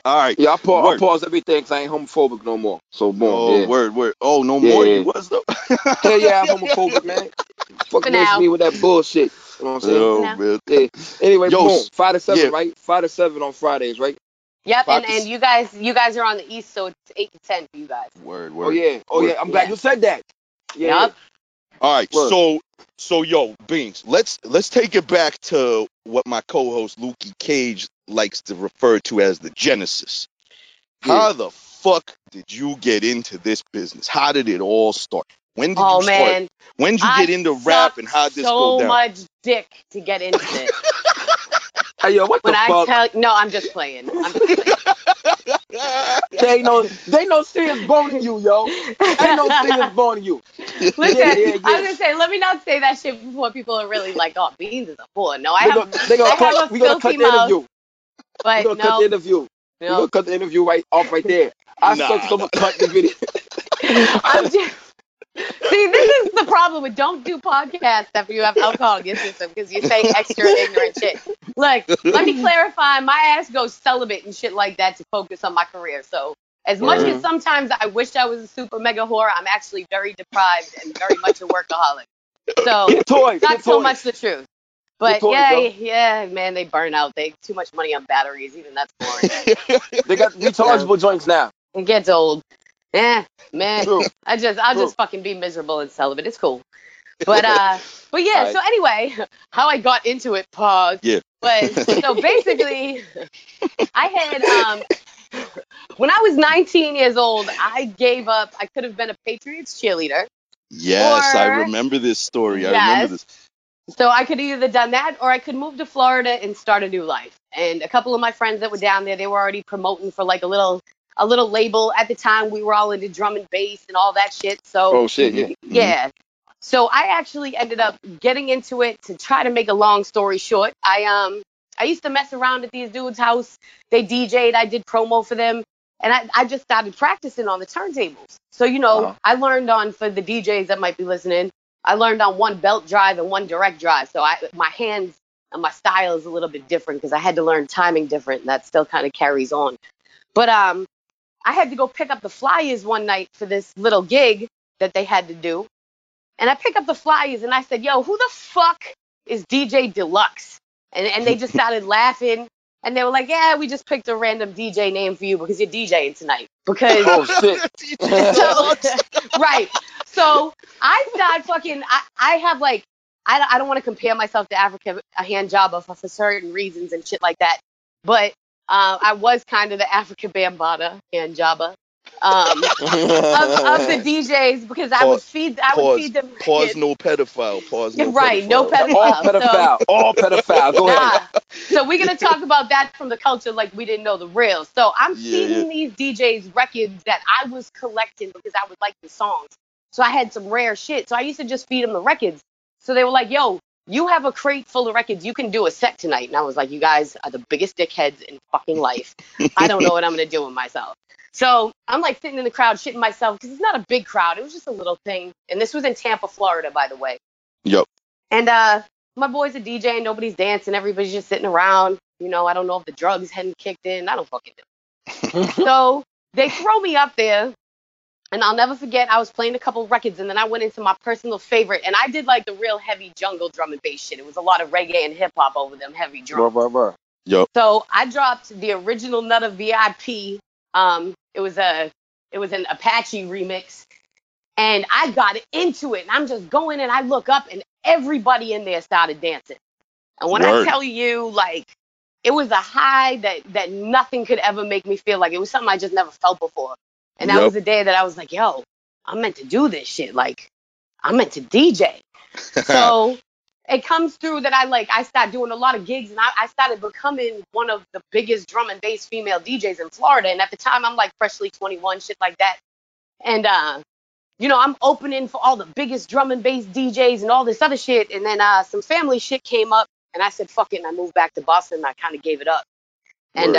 All right. Yeah, I pause everything because I ain't homophobic no more. So, boom. Oh, yeah. Word. Oh, no more? Yeah. You was, though? Hell yeah, I'm homophobic, man. Fucking miss me with that bullshit. You know what I'm saying? No, yeah. Anyway, boom. 5 to 7, right? 5 to 7 on Fridays, right? Yep, and you guys are on the East, so it's 8 to 10 for you guys. Word. Oh, yeah. I'm glad you said that. Yeah. Yep. All right. Word. So yo, Beans, let's take it back to what my co-host Lukey Cage likes to refer to as the Genesis. Yeah. How the fuck did you get into this business? How did it all start? When did you start? When did you get into rap and how did this go down? So much dick to get into it. Hey, yo, what when the fuck? No, I'm just playing. They know serious boning you, yo. They know serious boning you. Listen, yeah. I was going to say, let me not say that shit before people are really like, oh, Beans is a whore. No, We're going to cut the interview right there. Cut the video. See, this is the problem with don't do podcasts after you have alcohol in your system because you're saying extra ignorant shit. Look, let me clarify. My ass goes celibate and shit like that to focus on my career. So as much as sometimes I wish I was a super mega whore, I'm actually very deprived and very much a workaholic. So not so much the truth. But man, they burn out. They too much money on batteries. Even that's boring. They got rechargeable joints now. It gets old. Yeah, man. True. I'll just fucking be miserable and celibate. It's cool. But yeah, right. So anyway, how I got into it, pause. Yeah. But so basically I had when I was 19 years old, I gave up. I could have been a Patriots cheerleader. Yes, I remember this story. So I could either done that or I could move to Florida and start a new life. And a couple of my friends that were down there, they were already promoting for like a little label at the time. We were all into drum and bass and all that shit. So so I actually ended up getting into it. To try to make a long story short, I used to mess around at these dudes' house. They DJ'd, I did promo for them, and I just started practicing on the turntables. So you know, I learned on, for the DJs that might be listening, I learned on one belt drive and one direct drive. So my hands and my style is a little bit different because I had to learn timing different, and that still kind of carries on. But I had to go pick up the flyers one night for this little gig that they had to do. And I picked up the flyers and I said, yo, who the fuck is DJ Deluxe? And they just started laughing. And they were like, yeah, we just picked a random DJ name for you because you're DJing tonight. Because oh, shit. So, right. So I started fucking, I don't want to compare myself to Africa Handjaba for certain reasons and shit like that. But I was kind of the Africa Bambaataa Handjaba. of the DJs, because I would feed them. Pause. No pedophile. Pause. No right. Pedophile. No pedophile. All pedophile. So, all pedophile. Go ahead. So we're gonna talk about that from the culture, like we didn't know the real. So I'm feeding these DJs records that I was collecting because I would like the songs. So I had some rare shit. So I used to just feed them the records. So they were like, yo, you have a crate full of records. You can do a set tonight. And I was like, you guys are the biggest dickheads in fucking life. I don't know what I'm going to do with myself. So I'm like sitting in the crowd, shitting myself, because it's not a big crowd. It was just a little thing. And this was in Tampa, Florida, by the way. Yep. And my boy's a DJ and nobody's dancing. Everybody's just sitting around. You know, I don't know if the drugs hadn't kicked in. I don't fucking know. So they throw me up there. And I'll never forget, I was playing a couple records, and then I went into my personal favorite, and I did like the real heavy jungle drum and bass shit. It was a lot of reggae and hip hop over them heavy drums. Yep. So I dropped the original Nutter VIP. It was an Apache remix, and I got into it, and I'm just going, and I look up, and everybody in there started dancing. And when I tell you, like, it was a high that nothing could ever make me feel like. It was something I just never felt before. And that was the day that I was like, yo, I'm meant to do this shit. Like, I'm meant to DJ. So it comes through that I started doing a lot of gigs, and I started becoming one of the biggest drum and bass female DJs in Florida. And at the time, I'm like freshly 21, shit like that. And, you know, I'm opening for all the biggest drum and bass DJs and all this other shit. And then some family shit came up, and I said, fuck it. And I moved back to Boston, and I kind of gave it up. And,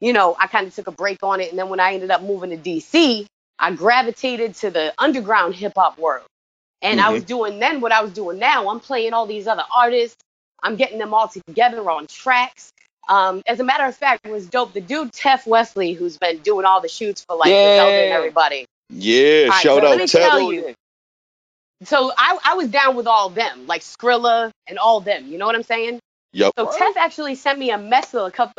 you know, I kind of took a break on it. And then when I ended up moving to D.C., I gravitated to the underground hip hop world. And I was doing then what I was doing now. I'm playing all these other artists. I'm getting them all together on tracks. As a matter of fact, it was dope. The dude, Tef Wesley, who's been doing all the shoots for, like, Zelda and everybody. Yeah, right, shout out Tef. So I was down with all them, like Skrilla and all them. You know what I'm saying? Yep. So Tef actually sent me a message a couple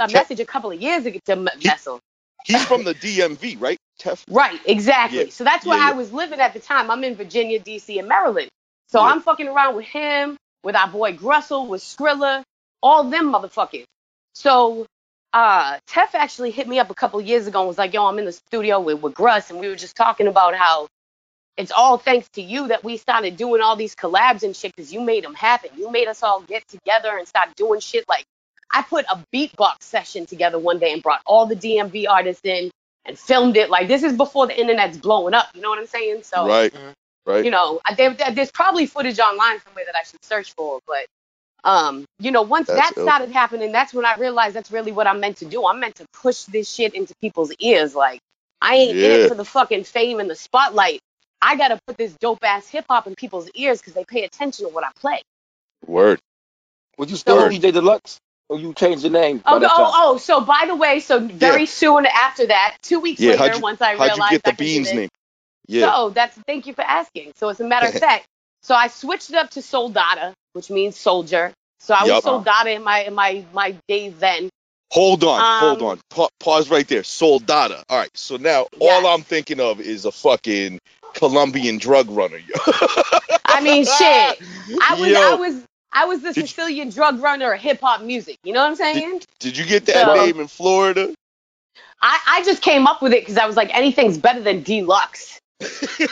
of years ago to Messel. He's from the DMV, right? Tef. Right, exactly. Yeah. So that's where I was living at the time. I'm in Virginia, D.C., and Maryland. So I'm fucking around with him, with our boy Grussel, with Skrilla, all them motherfuckers. So Tef actually hit me up a couple of years ago and was like, yo, I'm in the studio with Gruss, and we were just talking about how it's all thanks to you that we started doing all these collabs and shit, because you made them happen. You made us all get together and start doing shit. Like, I put a beatbox session together one day and brought all the DMV artists in and filmed it. Like, this is before the internet's blowing up. You know what I'm saying? So, you know, there's probably footage online somewhere that I should search for. But, you know, once that started happening, that's when I realized that's really what I'm meant to do. I'm meant to push this shit into people's ears. Like, I ain't in it for the fucking fame and the spotlight. I got to put this dope-ass hip-hop in people's ears because they pay attention to what I play. Word. Would you still DJ Deluxe? Or you changed the name? So by the way, so very soon after that, 2 weeks later, once I realized how'd you get the Beans name? Yeah. So thank you for asking. So as a matter of fact, so I switched it up to Soldata, which means soldier. So I was Soldata in my day then. Hold on. Pause right there. Soldata. All right. So now all I'm thinking of is a fucking Colombian drug runner. Yo. I mean, shit. I was the Sicilian drug runner of hip hop music. You know what I'm saying? Did you get that name in Florida? I just came up with it because I was like, anything's better than Deluxe. You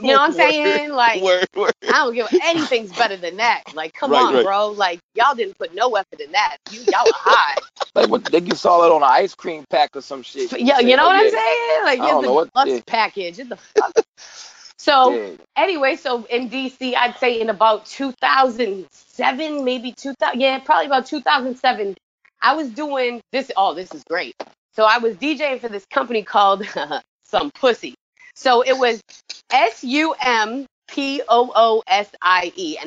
know what I'm saying? Like, I don't give anything's better than that. Like, come on, bro. Like, y'all didn't put no effort in that. Y'all were high. Like, what, they just saw it on an ice cream pack or some shit. Yeah, you know what I'm saying? Like, here's the Deluxe package. It's the fuck. So anyway, so in D.C., I'd say in about 2007, maybe 2000, probably about 2007, I was doing this. Oh, this is great. So I was DJing for this company called Some Pussy. So it was SUMPOOSIE, and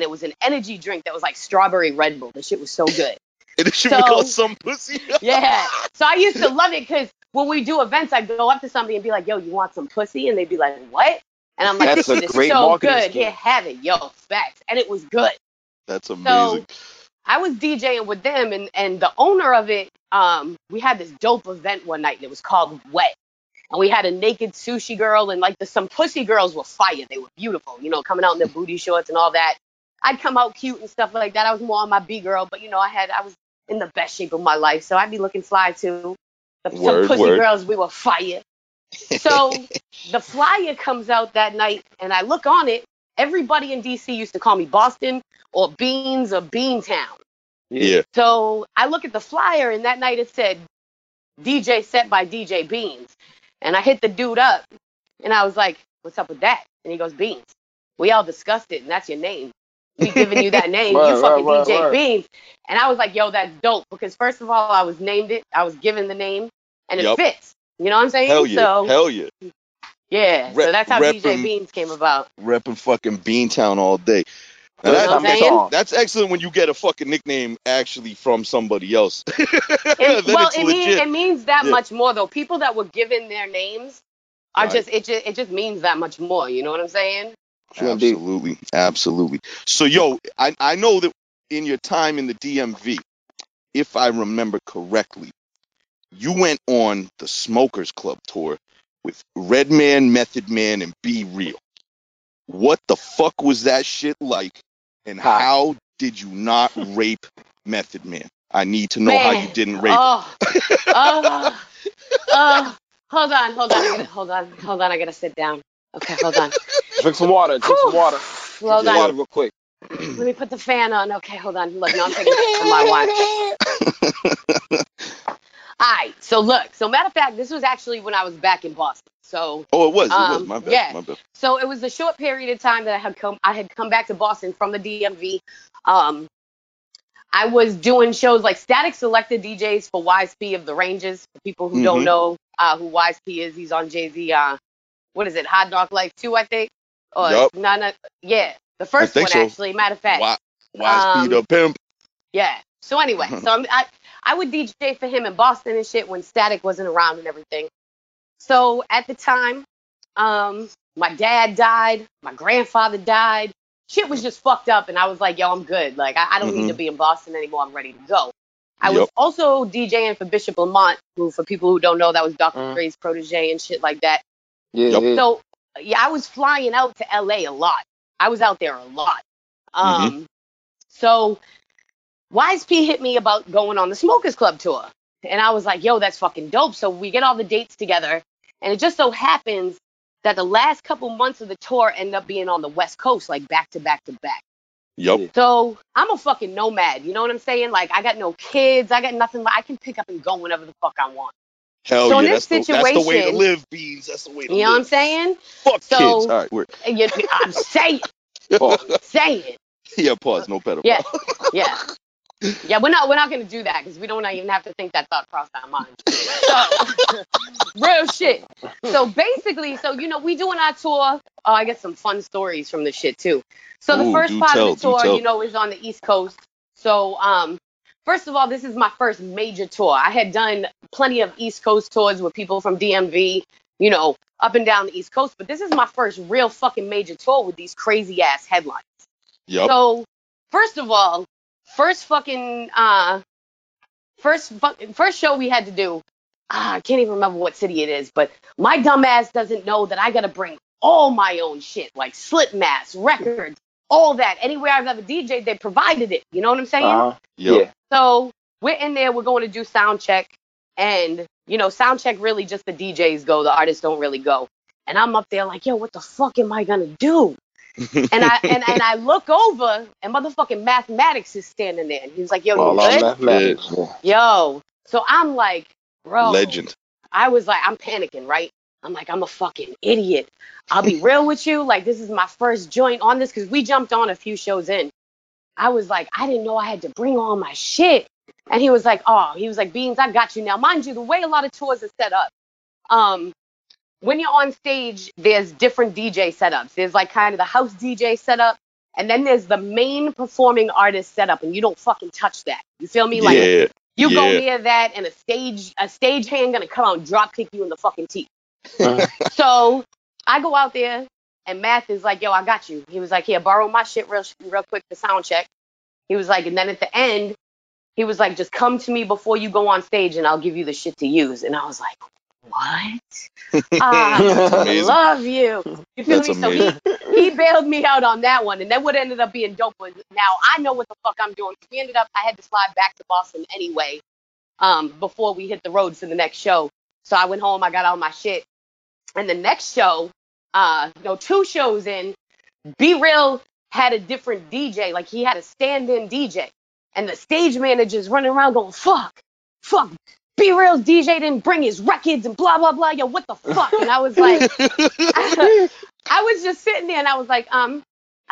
it was an energy drink that was like strawberry Red Bull. The shit was so good. And the shit was called Some Pussy? Yeah. So I used to love it because when we do events, I'd go up to somebody and be like, yo, you want some pussy? And they'd be like, what? And I'm like, this is so good. Here, have it. Yo, facts. And it was good. That's amazing. So I was DJing with them, and the owner of it, we had this dope event one night, and it was called Wet. And we had a naked sushi girl, and like some pussy girls were fire. They were beautiful, you know, coming out in their booty shorts and all that. I'd come out cute and stuff like that. I was more on my B-girl, but, you know, I was in the best shape of my life. So I'd be looking fly, too. Some pussy girls, we were fire. So the flyer comes out that night, and I look on it. Everybody in D.C. used to call me Boston or Beans or Beantown. Yeah. So I look at the flyer, and that night it said DJ set by DJ Beans. And I hit the dude up, and I was like, what's up with that? And he goes, Beans. We all discussed it, and that's your name. We giving you that name. Right, you fucking right, DJ right. Beans. And I was like, yo, that's dope. Because first of all, I was named it. I was given the name, and it fits. You know what I'm saying? Hell yeah. So, hell yeah. Yeah. So that's how DJ Beans came about. Repping fucking Beantown all day. Now that's excellent when you get a fucking nickname actually from somebody else. It means that much more though. People that were given their names are just means that much more. You know what I'm saying? Absolutely, absolutely. So yo, I know that in your time in the DMV, if I remember correctly, you went on the Smokers Club tour with Redman, Method Man, and B-Real. What the fuck was that shit like? And how did you not rape Method Man? I need to know how you didn't rape him. Hold on. I gotta sit down. Okay, hold on. Drink some water. Hold on. Water real quick. Let me put the fan on. Okay, hold on. Look, now I'm taking it from my watch. All right, so look, so matter of fact, this was actually when I was back in Boston. So it was. My bad. Yeah. My bad. So it was a short period of time that I had come back to Boston from the DMV. I was doing shows like Static selected DJs for YSP of the Rangers. For people who don't know who YSP is, he's on Jay-Z. What is it? Hot Dog Life 2, I think. Or no. Yeah, the first one actually. Matter of fact. YSP the pimp. Yeah. So anyway, so I would DJ for him in Boston and shit when Static wasn't around and everything. So at the time, my dad died, my grandfather died. Shit was just fucked up, and I was like, yo, I'm good. Like, I don't need to be in Boston anymore. I'm ready to go. I was also DJing for Bishop Lamont, who, for people who don't know, that was Dr. Dre's protege and shit like that. Yeah. So, yeah, I was flying out to L.A. a lot. I was out there a lot. So YSP hit me about going on the Smokers Club tour. And I was like, yo, that's fucking dope. So we get all the dates together. And it just so happens that the last couple months of the tour end up being on the West Coast, like back to back to back. Yep. So I'm a fucking nomad. You know what I'm saying? Like, I got no kids. I got nothing. I can pick up and go whenever the fuck I want. Hell so yeah, that's the way to live, Beans. That's the way to live. You know what I'm saying? Fuck so, kids. All right, I'm saying. I'm saying. Yeah, pause. No pedophile. Yeah, yeah. Yeah, we're not gonna do that because we don't even have to think that thought crossed our mind. So, real shit. So basically, we doing our tour. Oh, I got some fun stories from this shit too. So the first part of the tour, is on the East Coast. So first of all, this is my first major tour. I had done plenty of East Coast tours with people from DMV, up and down the East Coast, but this is my first real fucking major tour with these crazy ass headlines. Yep. So first of all. First show we had to do, I can't even remember what city it is, but my dumbass doesn't know that I got to bring all my own shit, like slip masks, records, all that. Anywhere I've ever DJed, they provided it. You know what I'm saying? Yeah. So we're in there, we're going to do sound check, and, sound check really just the DJs go, the artists don't really go. And I'm up there like, yo, what the fuck am I going to do? And I look over, and motherfucking Mathematics is standing there. And he was like, yo, you good? Yo. So I'm like, bro. Legend. I was like, I'm panicking, right? I'm like, I'm a fucking idiot. I'll be real with you. Like, this is my first joint on this, because we jumped on a few shows in. I was like, I didn't know I had to bring all my shit. And he was like, Beans, I got you now. Mind you, the way a lot of tours are set up, when you're on stage, there's different DJ setups. There's like kind of the house DJ setup, and then there's the main performing artist setup, and you don't fucking touch that. You feel me? Like you go near that, and a stage hand gonna come out and drop kick you in the fucking teeth. So I go out there, and Math is like, "Yo, I got you." He was like, "Here, borrow my shit real quick for sound check." He was like, and then at the end, he was like, "Just come to me before you go on stage, and I'll give you the shit to use." And I was like, what? I love you. You feel me? Amazing. So he bailed me out on that one. And then what ended up being dope was, now I know what the fuck I'm doing. We ended up, I had to slide back to Boston anyway before we hit the road for the next show. So I went home, I got all my shit. And the next show, two shows in, B-Real had a different DJ. Like, he had a stand-in DJ. And the stage manager's running around going, fuck, B-Real's DJ didn't bring his records and blah, blah, blah. Yo, what the fuck? And I was like, I was just sitting there and I was like, I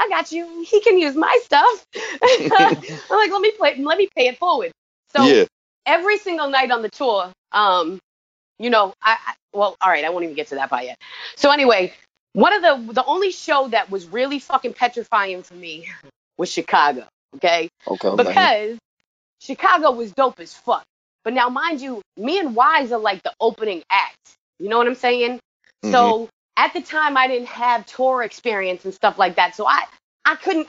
got you. He can use my stuff. I'm like, let me pay it forward. So every single night on the tour, I won't even get to that part yet. So anyway, one of the only show that was really fucking petrifying for me was Chicago. Okay. Because Chicago was dope as fuck. But now, mind you, me and Wise are like the opening act. You know what I'm saying? Mm-hmm. So at the time, I didn't have tour experience and stuff like that. So I couldn't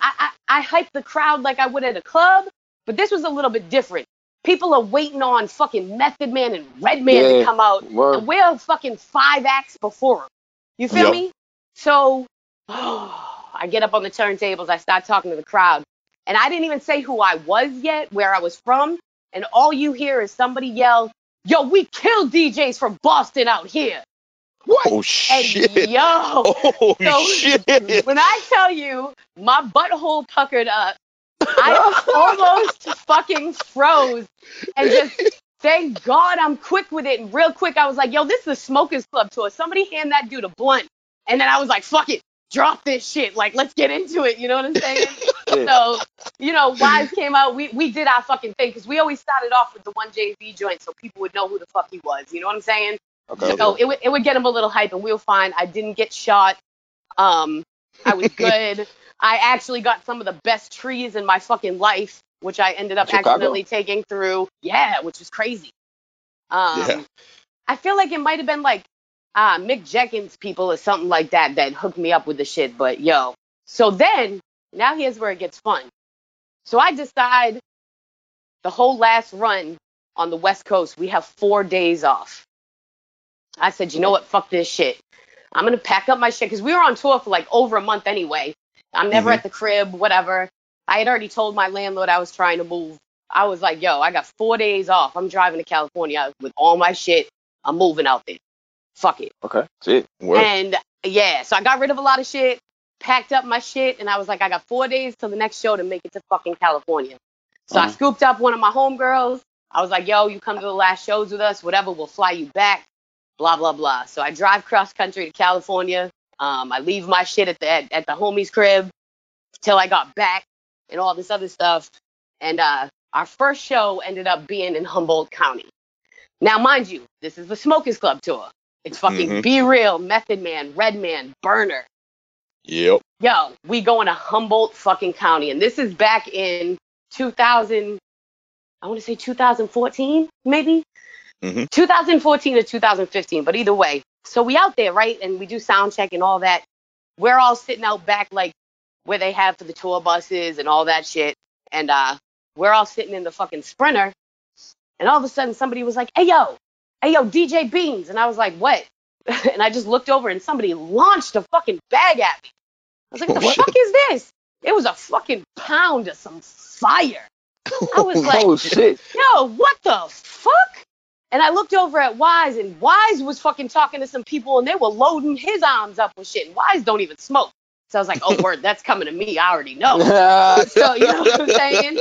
hyped the crowd like I would at a club. But this was a little bit different. People are waiting on fucking Method Man and Redman to come out. Word. And we're fucking 5 acts before them. You feel me? So I get up on the turntables. I start talking to the crowd. And I didn't even say who I was yet, where I was from. And all you hear is somebody yell, yo, we kill DJs from Boston out here. What? Oh, shit. And yo. Oh, so shit. When I tell you my butthole puckered up, I almost fucking froze. And just thank God I'm quick with it. And real quick, I was like, yo, this is the Smokers Club tour. Somebody hand that dude a blunt. And then I was like, fuck it. Drop this shit. Like, let's get into it. You know what I'm saying? So, you know, Wise came out. We did our fucking thing because we always started off with the one JV joint so people would know who the fuck he was. You know what I'm saying? Okay. So it would get him a little hype, and we were fine. I didn't get shot. I was good. I actually got some of the best trees in my fucking life, which I ended up accidentally taking through. Yeah, which was crazy. I feel like it might have been like Mick Jenkins people or something like that hooked me up with the shit. But yo, so then. Now here's where it gets fun. So I decide the whole last run on the West Coast, we have 4 days off. I said, you know what? Fuck this shit. I'm going to pack up my shit because we were on tour for like over a month anyway. I'm never at the crib, whatever. I had already told my landlord I was trying to move. I was like, yo, I got 4 days off. I'm driving to California with all my shit. I'm moving out there. Fuck it. Okay. See, and so I got rid of a lot of shit. Packed up my shit, and I was like, I got 4 days till the next show to make it to fucking California. So I scooped up one of my homegirls. I was like, yo, you come to the last shows with us, whatever, we'll fly you back, blah, blah, blah. So I drive cross country to California. I leave my shit at the homie's crib till I got back and all this other stuff. And our first show ended up being in Humboldt County. Now, mind you, this is the Smokers Club tour. It's fucking B-Real, Method Man, Redman, Burner. Yep. Yo, we going to Humboldt fucking County. And this is back in 2014, maybe? 2014 to 2015, but either way. So we out there, right? And we do sound check and all that. We're all sitting out back, like, where they have for the tour buses and all that shit. And we're all sitting in the fucking Sprinter. And all of a sudden, somebody was like, hey, yo, DJ Beans. And I was like, what? And I just looked over and somebody launched a fucking bag at me. I was like, what the fuck is this? It was a fucking pound of some fire. I was like, oh, shit. Yo, what the fuck? And I looked over at Wise, and Wise was fucking talking to some people, and they were loading his arms up with shit. And Wise don't even smoke. So I was like, oh, word, that's coming to me. I already know. So, you know what I'm saying?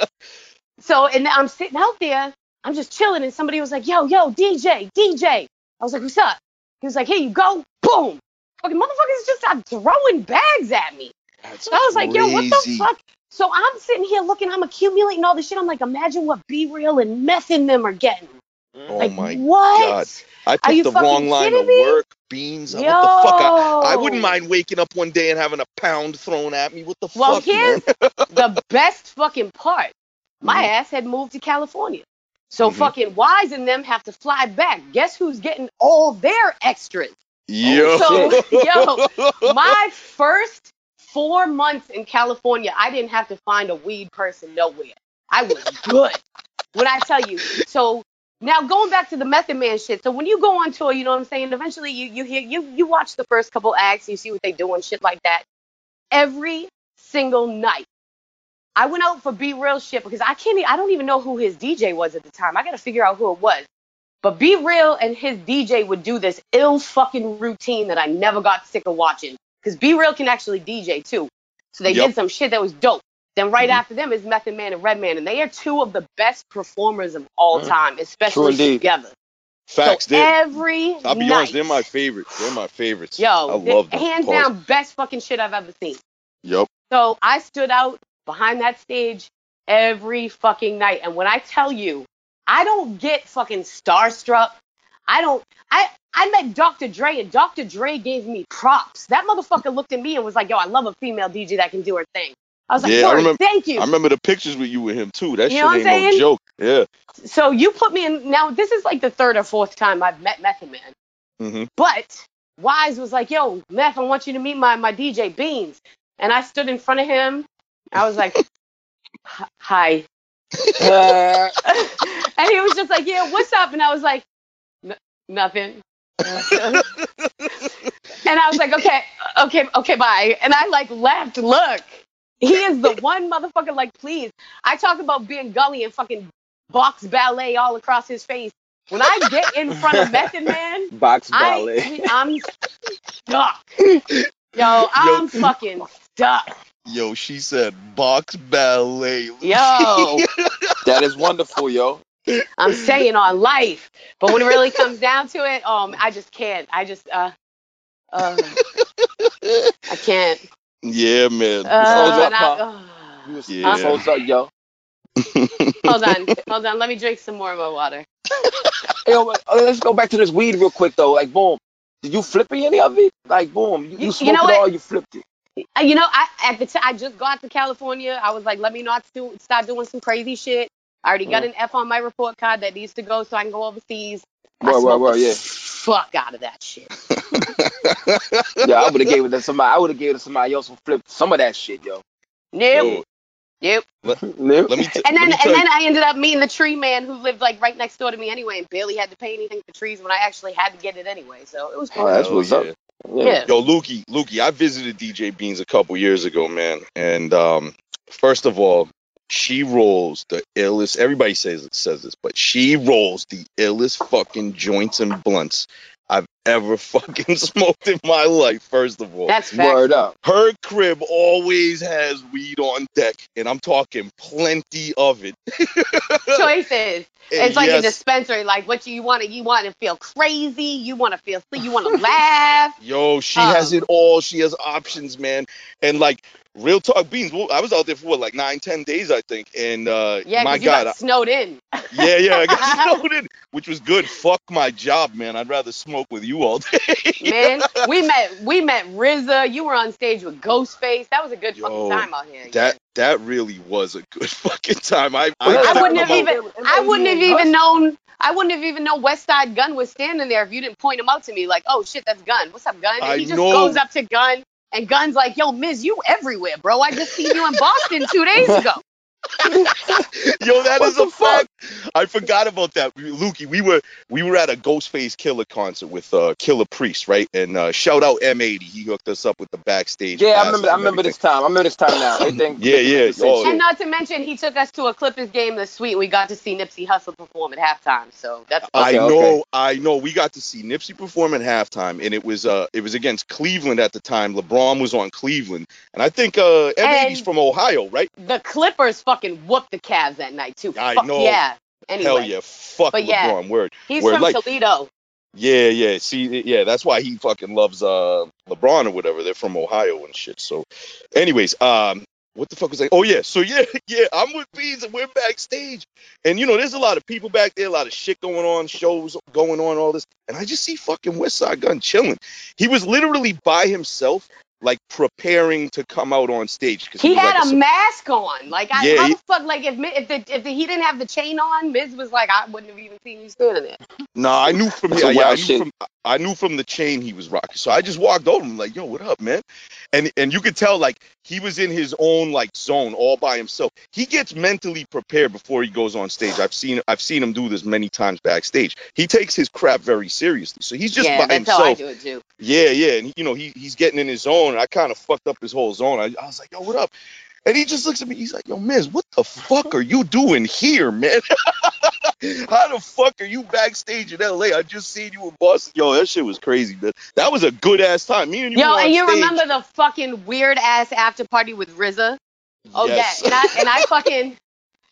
So, and I'm sitting out there. I'm just chilling, and somebody was like, yo, DJ. I was like, what's up? He was like, here you go. Boom. Fucking motherfuckers just start throwing bags at me. That's I was like, yo, what the fuck? So I'm sitting here looking. I'm accumulating all this shit. I'm like, imagine what B-Real and Meth in them are getting. Oh, like, my what? God. I picked the wrong line of work. Beans. Yo. What the fuck? I wouldn't mind waking up one day and having a pound thrown at me. What the fuck, man? The best fucking part. My ass had moved to California. So fucking Wise and them have to fly back. Guess who's getting all their extras? Yo. So, yo, my first 4 months in California, I didn't have to find a weed person nowhere. I was good. When I tell you. So now going back to the Method Man shit. So when you go on tour, you know what I'm saying? Eventually you watch the first couple acts, you see what they do and shit like that. Every single night. I went out for B-Real shit because I don't even know who his DJ was at the time. I got to figure out who it was. But B-Real and his DJ would do this ill fucking routine that I never got sick of watching. Because B-Real can actually DJ too. So they did some shit that was dope. Then right after them is Method Man and Redman. And they are two of the best performers of all time, especially together. Facts. So every I'll be honest, they're my favorites. Yo, I love them. Hands down, best fucking shit I've ever seen. Yep. So I stood out behind that stage every fucking night. And when I tell you, I don't get fucking starstruck. I met Dr. Dre, and Dr. Dre gave me props. That motherfucker looked at me and was like, yo, I love a female DJ that can do her thing. I was like, yeah, thank you. I remember the pictures with you with him, too. That shit ain't no joke. Yeah. So you put me in. Now, this is like the third or fourth time I've met Method Man. Mm-hmm. But Wise was like, yo, Meth, I want you to meet my DJ Beans. And I stood in front of him. I was like, hi. And he was just like, yeah, what's up? And I was like, nothing. And I was like, okay, bye. And I like left. Look, he is the one motherfucker. Like, please, I talk about being gully and fucking box ballet all across his face. When I get in front of Method Man, box ballet, I'm stuck. Yo, I'm fucking stuck. Yo, she said box ballet. Yo, that is wonderful, yo. I'm saying on life, but when it really comes down to it, I just can't. I just, I can't. Yeah, man. Hold up, yo. Hold on. Let me drink some more of my water. Yo, let's go back to this weed real quick though. Like, boom. Did you flip any of it? Like, boom. You smoked it all. You flipped it. You know, I just got to California. I was like, let me not start doing some crazy shit. I already got an F on my report card that needs to go so I can go overseas. I smoked the fuck out of that shit. Yeah, I would have gave it to somebody. I would have gave it to somebody else who flipped some of that shit, yo. Nope. Then I ended up meeting the tree man who lived like right next door to me anyway, and barely had to pay anything for trees when I actually had to get it anyway. So it was cool. Oh, that's what's up. Yeah. Yo, Lukey, I visited DJ Beans a couple years ago, man. And first of all, she rolls the illest. Everybody says this, but she rolls the illest fucking joints and blunts I've ever fucking smoked in my life. First of all, that's word up. Her crib always has weed on deck, and I'm talking plenty of it. Choices. It's like a dispensary. Like what you want to feel crazy. You want to feel sick. You want to laugh. Yo, she has it all. She has options, man. And like real talk, Beans. I was out there for 9-10 days, I think. And my God, got snowed in. Yeah, I got snowed in, which was good. Fuck my job, man. I'd rather smoke with you all day. Man, we met RZA. You were on stage with Ghostface. That was a good fucking time out here. That really was a good fucking time. I wouldn't have even known Westside Gunn was standing there if you didn't point him out to me. Like, oh shit, that's Gunn. What's up, Gunn? And he just goes up to Gunn, and Gunn's like, yo, Miz, you everywhere, bro. I just seen you in Boston 2 days ago. Yo, that is a fact. I forgot about that, Lukey. We were at a Ghostface Killer concert with Killer Priest, right? And shout out M80. He hooked us up with the backstage. Yeah, I remember this time. I remember this time now. And not to mention, he took us to a Clippers game this week. We got to see Nipsey Hussle perform at halftime. So that's I know. We got to see Nipsey perform at halftime, and it was against Cleveland at the time. LeBron was on Cleveland, and I think M80's from Ohio, right? The Clippers fucking whooped the Cavs that night too. I know. Yeah. Anyway. Hell yeah. Fuck LeBron. Yeah, word. He's from Toledo. Yeah. See, yeah, that's why he fucking loves LeBron or whatever. They're from Ohio and shit. So, anyways, what the fuck was I? Oh yeah. So yeah. I'm with Beans and we're backstage, and you know, there's a lot of people back there, a lot of shit going on, shows going on, all this, and I just see fucking Westside Gunn chilling. He was literally by himself, like preparing to come out on stage. Cause he had a mask on. How the fuck? Like if he didn't have the chain on, Miz was like, I wouldn't have even seen you standing there. Nah, I knew from the chain he was rocking. So I just walked over him like, yo, what up, man? And you could tell like he was in his own like zone all by himself. He gets mentally prepared before he goes on stage. I've seen him do this many times backstage. He takes his crap very seriously. So he's just by himself. Yeah, that's how I do it too. Yeah, and you know he's getting in his own. I kind of fucked up his whole zone. I was like, yo, what up? And he just looks at me. He's like, yo, Miz, what the fuck are you doing here, man? How the fuck are you backstage in L.A.? I just seen you in Boston. Yo, that shit was crazy, man. That was a good-ass time. Me and you were on stage. Remember the fucking weird-ass after-party with RZA? Oh, yes. Yeah. And I fucking...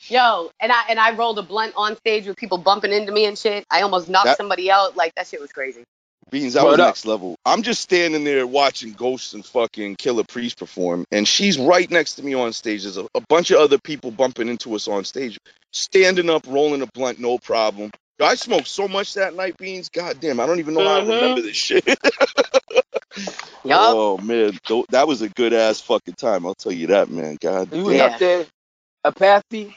Yo, and I rolled a blunt on stage with people bumping into me and shit. I almost knocked somebody out. Like, that shit was crazy. Beans, that was next level. I'm just standing there watching Ghost and fucking Killer Priest perform, and she's right next to me on stage. There's a bunch of other people bumping into us on stage, standing up, rolling a blunt, no problem. I smoked so much that night, Beans. God damn, I don't even know how I remember this shit. Oh, man, that was a good-ass fucking time. I'll tell you that, man. God damn. You was up there, Apathy.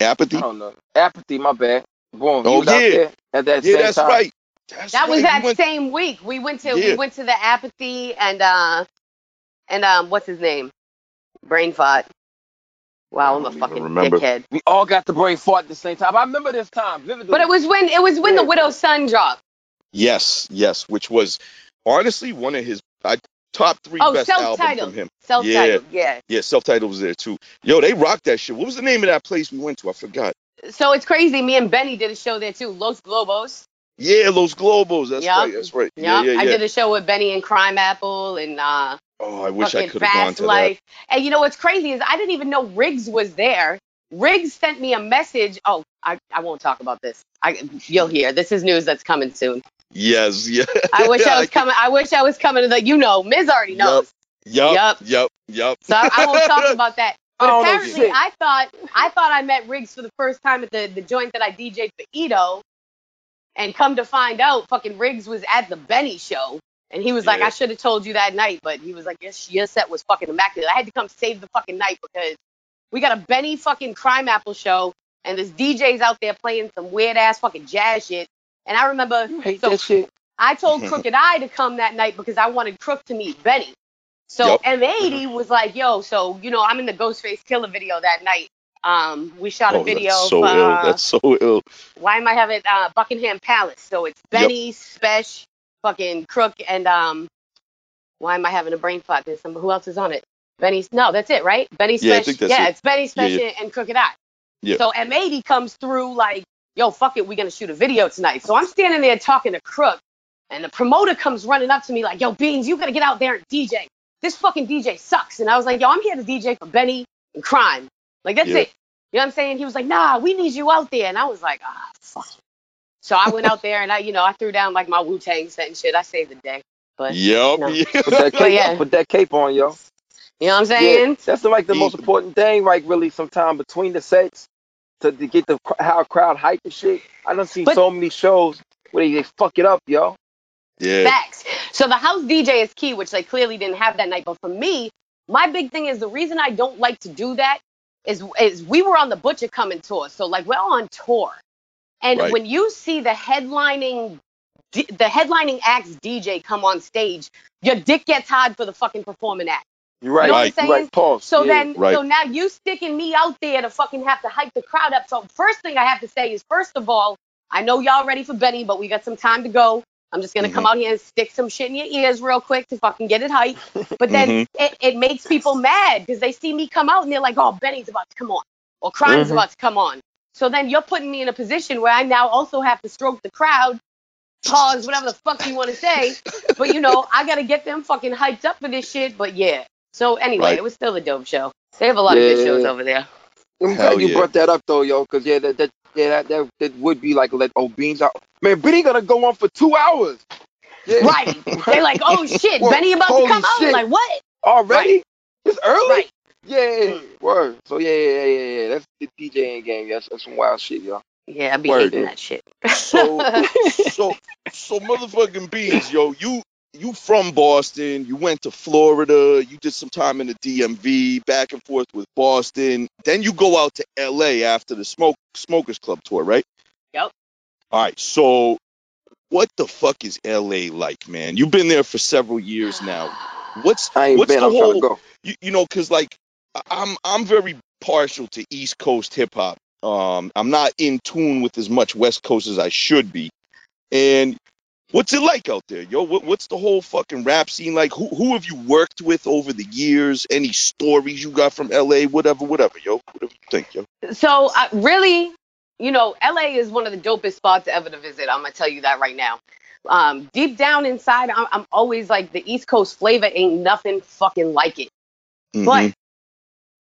Apathy? I don't know. Apathy, my bad. Boom. Oh, yeah. At that same that's time. Right. That's that right. was that same week. We went to the Apathy and what's his name? Brain fart. Wow, I'm a fucking dickhead. We all got the brain fart at the same time. I remember this time vividly. But it was when the Widow's Son dropped. Yes, which was honestly one of his top three best albums from him. Self-titled, yeah. Yeah, Self-Titled was there, too. Yo, they rocked that shit. What was the name of that place we went to? I forgot. So it's crazy. Me and Benny did a show there, too. Los Globos. Yeah, Los Globos. That's right. That's right. Yep. Yeah. I did a show with Benny and Crime Apple and I wish I could have gone to Life. That. And you know what's crazy is I didn't even know Riggs was there. Riggs sent me a message. Oh, I won't talk about this. You'll hear. This is news that's coming soon. Yes, yeah. I wish I was coming. I wish I was coming to the. You know, Miz already knows. Yep. So I won't talk about that. But apparently, I thought I met Riggs for the first time at the joint that I DJ'd for Edo, and come to find out, fucking Riggs was at the Benny show, and he was like, "I should have told you that night," but he was like, "Yes, your set was fucking immaculate. I had to come save the fucking night because we got a Benny fucking Crime Apple show, and this DJ's out there playing some weird ass fucking jazz shit." And I remember I told Crooked Eye to come that night because I wanted Crook to meet Benny. So M80 was like, yo, so, you know, I'm in the Ghostface Killer video that night. We shot a video. That's so ill. That's so ill. Why am I having Buckingham Palace? So it's Benny, Spesh, fucking Crook, and why am I having a brain fart? There's somebody who else is on it. Benny. No, that's it, right? Benny, Spesh. Yeah, I think that's it. It's Benny, Spesh, and Crooked Eye. Yeah. So M80 comes through like, yo, fuck it, we're going to shoot a video tonight. So I'm standing there talking to Crook, and the promoter comes running up to me like, yo, Beans, you got to get out there and DJ. This fucking DJ sucks. And I was like, yo, I'm here to DJ for Benny and Crime. Like, that's it. You know what I'm saying? He was like, nah, we need you out there. And I was like, fuck. So I went out there, and I threw down, like, my Wu-Tang set and shit. I saved the day. But, put that cape on, yo. You know what I'm saying? Yeah, that's, like, the most important thing, like, really, sometime between the sets. To get the crowd hype and shit. I done seen so many shows where they fuck it up, yo. Yeah. Facts. So the house DJ is key, which they clearly didn't have that night. But for me, my big thing is the reason I don't like to do that is we were on the Butcher Coming tour. So like we're on tour. And when you see the headlining acts DJ come on stage, your dick gets hard for the fucking performing act. You're right. You know what I'm saying? Pause. So so now you sticking me out there to fucking have to hype the crowd up. So first thing I have to say is, first of all, I know y'all ready for Benny, but we got some time to go. I'm just going to come out here and stick some shit in your ears real quick to fucking get it hyped. But then it makes people mad because they see me come out and they're like, oh, Benny's about to come on. Or Crime's about to come on. So then you're putting me in a position where I now also have to stroke the crowd. Pause, whatever the fuck you want to say. But, I got to get them fucking hyped up for this shit. But, yeah. So, anyway, it was still a dope show. They have a lot of good shows over there. I'm glad you brought that up, though, yo, because, that would be like, let Beans out. Man, Benny gonna go on for 2 hours. Yeah. Right. They're like, oh, shit, Benny about to come out. Like, what? Already? Right. It's early? Right. Yeah. Word. So, yeah. That's the DJing game. That's some wild shit, y'all. Yeah, I be hating that shit. So, motherfucking Beans, yo, you from Boston, you went to Florida, you did some time in the DMV, back and forth with Boston. Then you go out to LA after the Smokers Club tour, right? Yep. All right, so what the fuck is LA like, man? You've been there for several years now. I'm trying to go. You know, because like I'm very partial to East Coast hip hop. I'm not in tune with as much West Coast as I should be. And What's it like out there, yo? What's the whole fucking rap scene like? Who have you worked with over the years? Any stories you got from LA? Whatever, yo. Whatever you think, yo. So, really, you know, LA is one of the dopest spots ever to visit. I'm going to tell you that right now. Deep down inside, I'm always like, the East Coast flavor ain't nothing fucking like it. Mm-hmm. But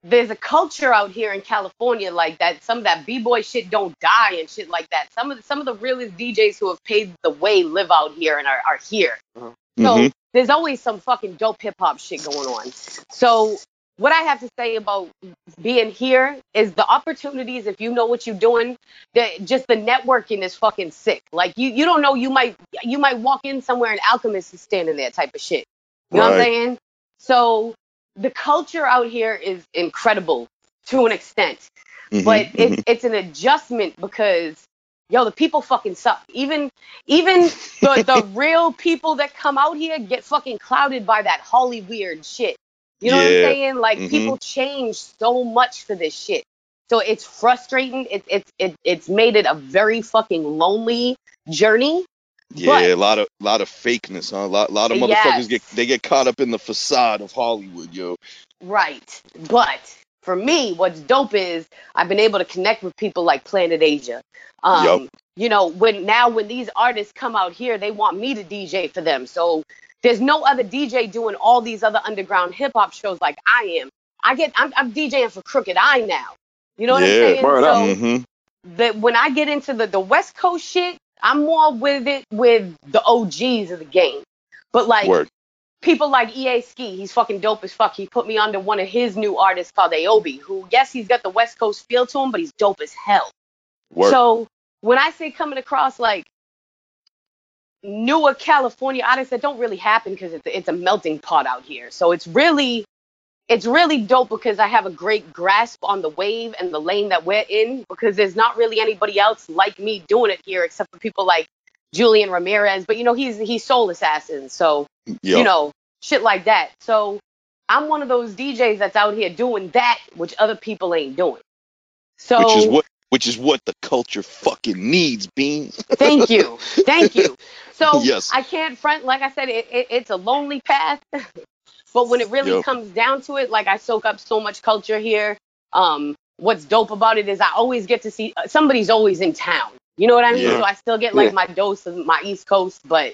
there's a culture out here in California like that. Some of that b-boy shit don't die and shit like that. Some of the realest DJs who have paved the way live out here and are here. Mm-hmm. So there's always some fucking dope hip hop shit going on. So what I have to say about being here is the opportunities. If you know what you're doing, just the networking is fucking sick. Like you don't know, you might walk in somewhere and Alchemist is standing there type of shit. You know what I'm saying? So the culture out here is incredible to an extent, but it's an adjustment because, yo, the people fucking suck. Even the real people that come out here get fucking clouded by that Holly weird shit. You know what I'm saying? Like people change so much for this shit. So it's frustrating. It's made it a very fucking lonely journey. Yeah, but a lot of fakeness, huh? A lot of motherfuckers get caught up in the facade of Hollywood, yo. Right. But for me, what's dope is I've been able to connect with people like Planet Asia. You know, when these artists come out here, they want me to DJ for them. So there's no other DJ doing all these other underground hip hop shows like I am. I'm DJing for Crooked Eye now. You know what I'm saying? Right. So when I get into the West Coast shit, I'm more with it with the OGs of the game. But, like, people like EA Ski, he's fucking dope as fuck. He put me onto one of his new artists called Aobi, who, yes, he's got the West Coast feel to him, but he's dope as hell. Word. So when I say coming across, like, newer California artists, that don't really happen because it's a melting pot out here. So it's really dope because I have a great grasp on the wave and the lane that we're in because there's not really anybody else like me doing it here except for people like Julian Ramirez. But, you know, he's Soul Assassin. So, you know, shit like that. So I'm one of those DJs that's out here doing that, which other people ain't doing. So Which is what the culture fucking needs, Bean. Thank you. So yes. I can't front. Like I said, it's a lonely path. But when it really comes down to it, like, I soak up so much culture here. What's dope about it is I always get to see somebody's always in town. You know what I mean? Yeah. So I still get, like, my dose of my East Coast. But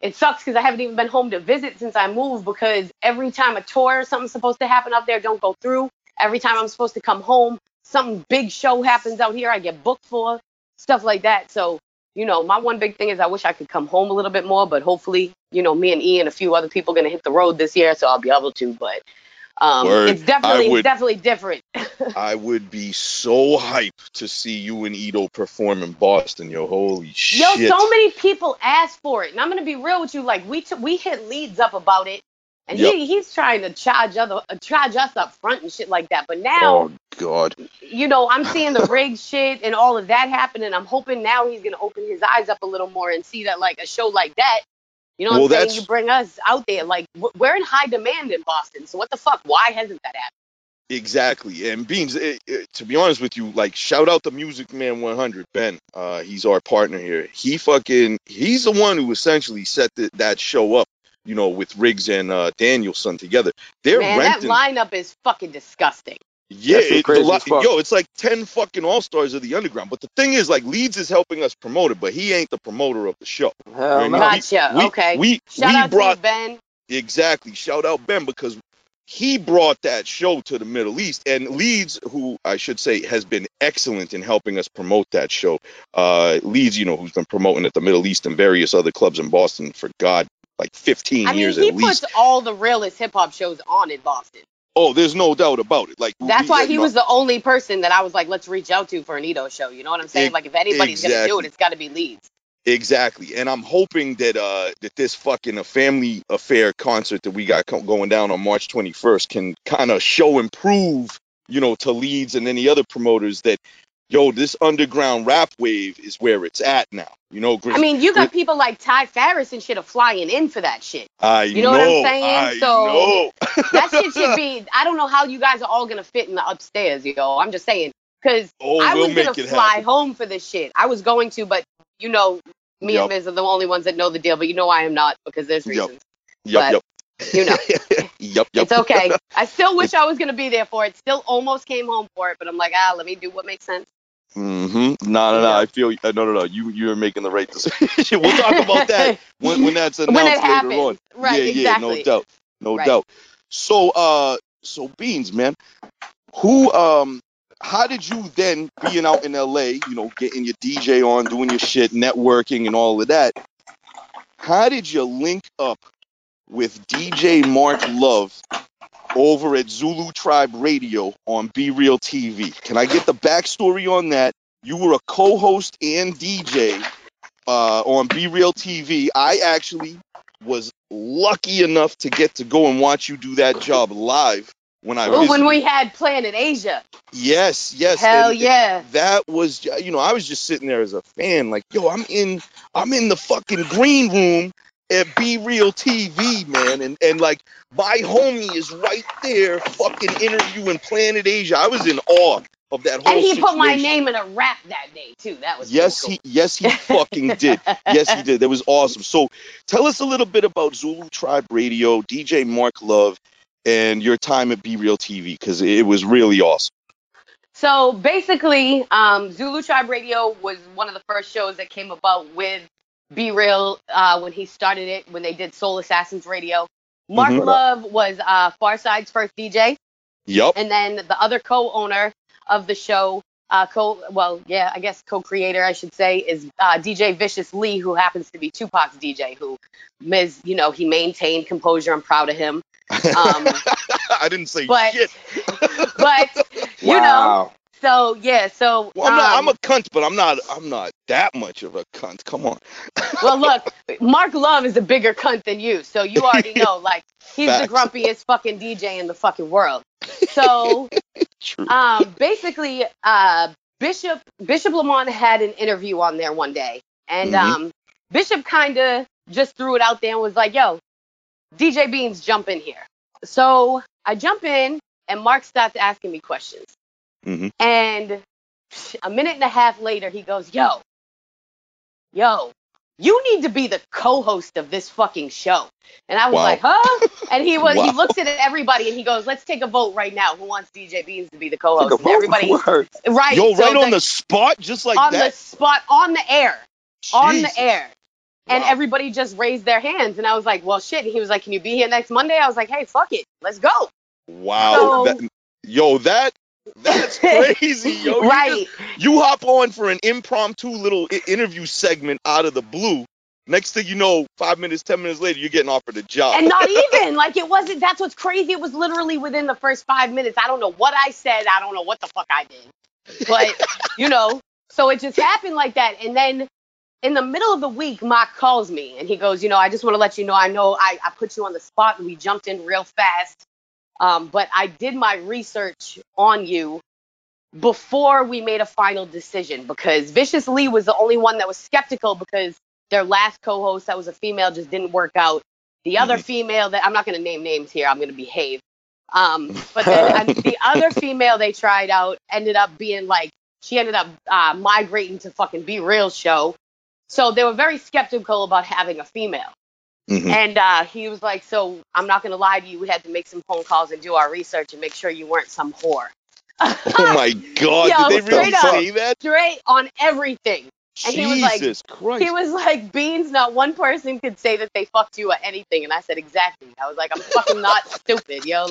it sucks because I haven't even been home to visit since I moved because every time a tour or something's supposed to happen up there, don't go through. Every time I'm supposed to come home, some big show happens out here I get booked for, stuff like that. So, you know, my one big thing is I wish I could come home a little bit more, but hopefully, you know, me and E and a few other people are going to hit the road this year, so I'll be able to. But it's definitely different. I would be so hyped to see you and Edo perform in Boston, yo. Holy shit. Yo, so many people asked for it. And I'm going to be real with you. Like, we hit leads up about it. And he's trying to charge us up front and shit like that. But now, oh God, you know, I'm seeing the Riggs shit and all of that happen, and I'm hoping now he's gonna open his eyes up a little more and see that like a show like that, you know, what I'm saying, you bring us out there. Like we're in high demand in Boston, so what the fuck? Why hasn't that happened? Exactly. And Beans, to be honest with you, like, shout out the Music Man 100, Ben. He's our partner here. He's the one who essentially set that show up. You know, with Riggs and Danielson together. That lineup is fucking disgusting. Yeah, it's like 10 fucking all-stars of the underground. But the thing is, like, Leeds is helping us promote it, but he ain't the promoter of the show. Hell no. Gotcha. Okay. Shout out to Ben. Exactly. Shout out Ben because he brought that show to the Middle East. And Leeds, who I should say has been excellent in helping us promote that show. Leeds, you know, who's been promoting at the Middle East and various other clubs in Boston for God. Like 15 years at least. I mean, he puts all the realest hip-hop shows on in Boston. Oh, there's no doubt about it. Like that's why he was the only person that I was like, let's reach out to for an Edo show. You know what I'm saying? Like, if anybody's going to do it, it's got to be Leeds. Exactly. And I'm hoping that that this fucking Family Affair concert that we got going down on March 21st can kind of show and prove, you know, to Leeds and any other promoters that, yo, this underground rap wave is where it's at now. You know, I mean, you got people like Ty Farris and shit are flying in for that shit. You know what I'm saying? That shit should be, I don't know how you guys are all going to fit in the upstairs, yo. I'm just saying, because I was going to fly home for this shit. I was going to, but, you know, Me and Miz are the only ones that know the deal, but you know I am not because there's reasons. You know. It's okay. I still wish I was going to be there for it. Still almost came home for it, but I'm like, let me do what makes sense. No. I feel no. You're making the right decision. We'll talk about that when that's announced when it happens. Later on. Right? Yeah, exactly. Yeah, no doubt. So, Beans, man, how did you then, being out in LA, getting your DJ on, doing your shit, networking, and all of that? How did you link up with DJ Mark Love over at Zulu Tribe Radio on B-Real TV? Can I get the backstory on that? You were a co-host and DJ on B-Real TV. I actually was lucky enough to get to go and watch you do that job live when I visited. When we had Planet Asia. Yes. Hell yeah. That was, I was just sitting there as a fan like, yo, I'm in the fucking green room at B-Real TV, man, and like my homie is right there fucking interviewing Planet Asia. I was in awe of that whole situation. And he put my name in a rap that day too. That was cool. Yes, he fucking did. Yes, he did. That was awesome. So tell us a little bit about Zulu Tribe Radio, DJ Mark Love, and your time at B-Real TV, because it was really awesome. So basically, Zulu Tribe Radio was one of the first shows that came about with B-Real when he started it, when they did Soul Assassins Radio. Mark Love was Farside's first DJ. Yep. And then the other co-owner of the show, co-creator, I should say, is DJ Vicious Lee, who happens to be Tupac's DJ, who Miz, he maintained composure. I'm proud of him. I didn't say shit. So yeah, well, I'm a cunt, but I'm not that much of a cunt. Come on. Well, look, Mark Love is a bigger cunt than you, so you already know. Like, he's the grumpiest fucking DJ in the fucking world. So, true. Basically, Bishop Lamont had an interview on there one day, and Bishop kind of just threw it out there and was like, "Yo, DJ Beans, jump in here." So I jump in, and Mark starts asking me questions. And a minute and a half later, he goes, yo, you need to be the co-host of this fucking show. And I was like, huh? And he was. He looks at everybody and he goes, let's take a vote right now. Who wants DJ Beans to be the co-host? Take a vote. Everybody, right. Yo, right on the spot, just like that? On the spot, on the air. Jeez. On the air. And everybody just raised their hands. And I was like, well, shit. And he was like, can you be here next Monday? I was like, hey, fuck it. Let's go. Wow. So, that's crazy, yo. Right. You hop on for an impromptu little interview segment out of the blue. Next thing you know, 10 minutes later, you're getting offered a job. And not even. It wasn't. That's what's crazy. It was literally within the first 5 minutes. I don't know what I said. I don't know what the fuck I did. But, so it just happened like that. And then in the middle of the week, Mark calls me. And he goes, I just want to let you know I put you on the spot. And we jumped in real fast. But I did my research on you before we made a final decision, because Vicious Lee was the only one that was skeptical because their last co-host that was a female just didn't work out. The other female that I'm not going to name names here. I'm going to behave. But then the other female they tried out ended up being she ended up migrating to fucking B-Real show. So they were very skeptical about having a female. And he was like, so I'm not going to lie to you. We had to make some phone calls and do our research and make sure you weren't some whore. Oh, my God. Did they really say that? Straight on everything. And Jesus Christ. He was like, Beans, not one person could say that they fucked you or anything. And I said, exactly. I was like, I'm fucking not stupid, yo.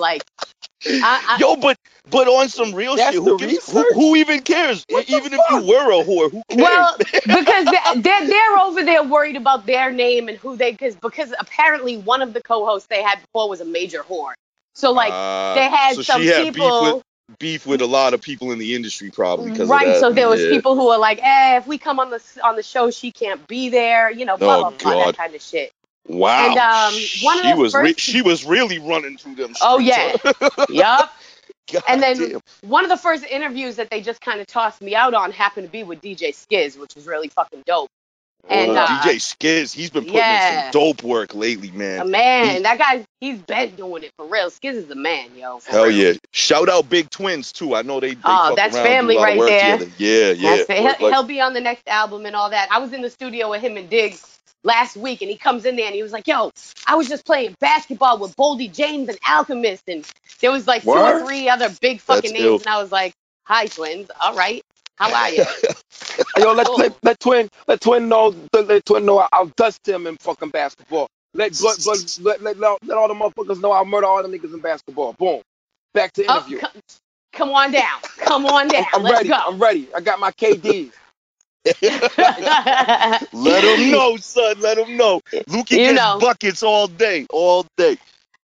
But on some real shit, who even cares? Even if you were a whore, who cares? Well, because they're over there worried about their name and who they, because apparently one of the co-hosts they had before was a major whore. So they had some people. Beef with a lot of people in the industry probably because of that. So there was people who were like, if we come on the show, she can't be there, blah, blah, blah, that kind of shit. Wow. And she was really running through them streets. Oh yeah. Yup. And then one of the first interviews that they just kind of tossed me out on happened to be with DJ Skiz, which was really fucking dope. And DJ Skiz, he's been putting in some dope work lately, man. A man, that guy, he's been doing it for real. Skiz is the man, yo. Hell yeah! Shout out Big Twins too. I know they. Oh, that's family right there. Together. Yeah. That's he'll be on the next album and all that. I was in the studio with him and Diggs last week, and he comes in there and he was like, "Yo, I was just playing basketball with Boldy James and Alchemist, and there was like two or three other big fucking names." Ill. And I was like, "Hi, Twins. All right." How are you? Yo, let twin know I'll dust him in fucking basketball. Let all the motherfuckers know I'll murder all the niggas in basketball. Boom. Back to interview. Oh, come on down. Let's go. I'm ready. I got my KDs. Let him know, son. Let him know. Lukey gets buckets all day.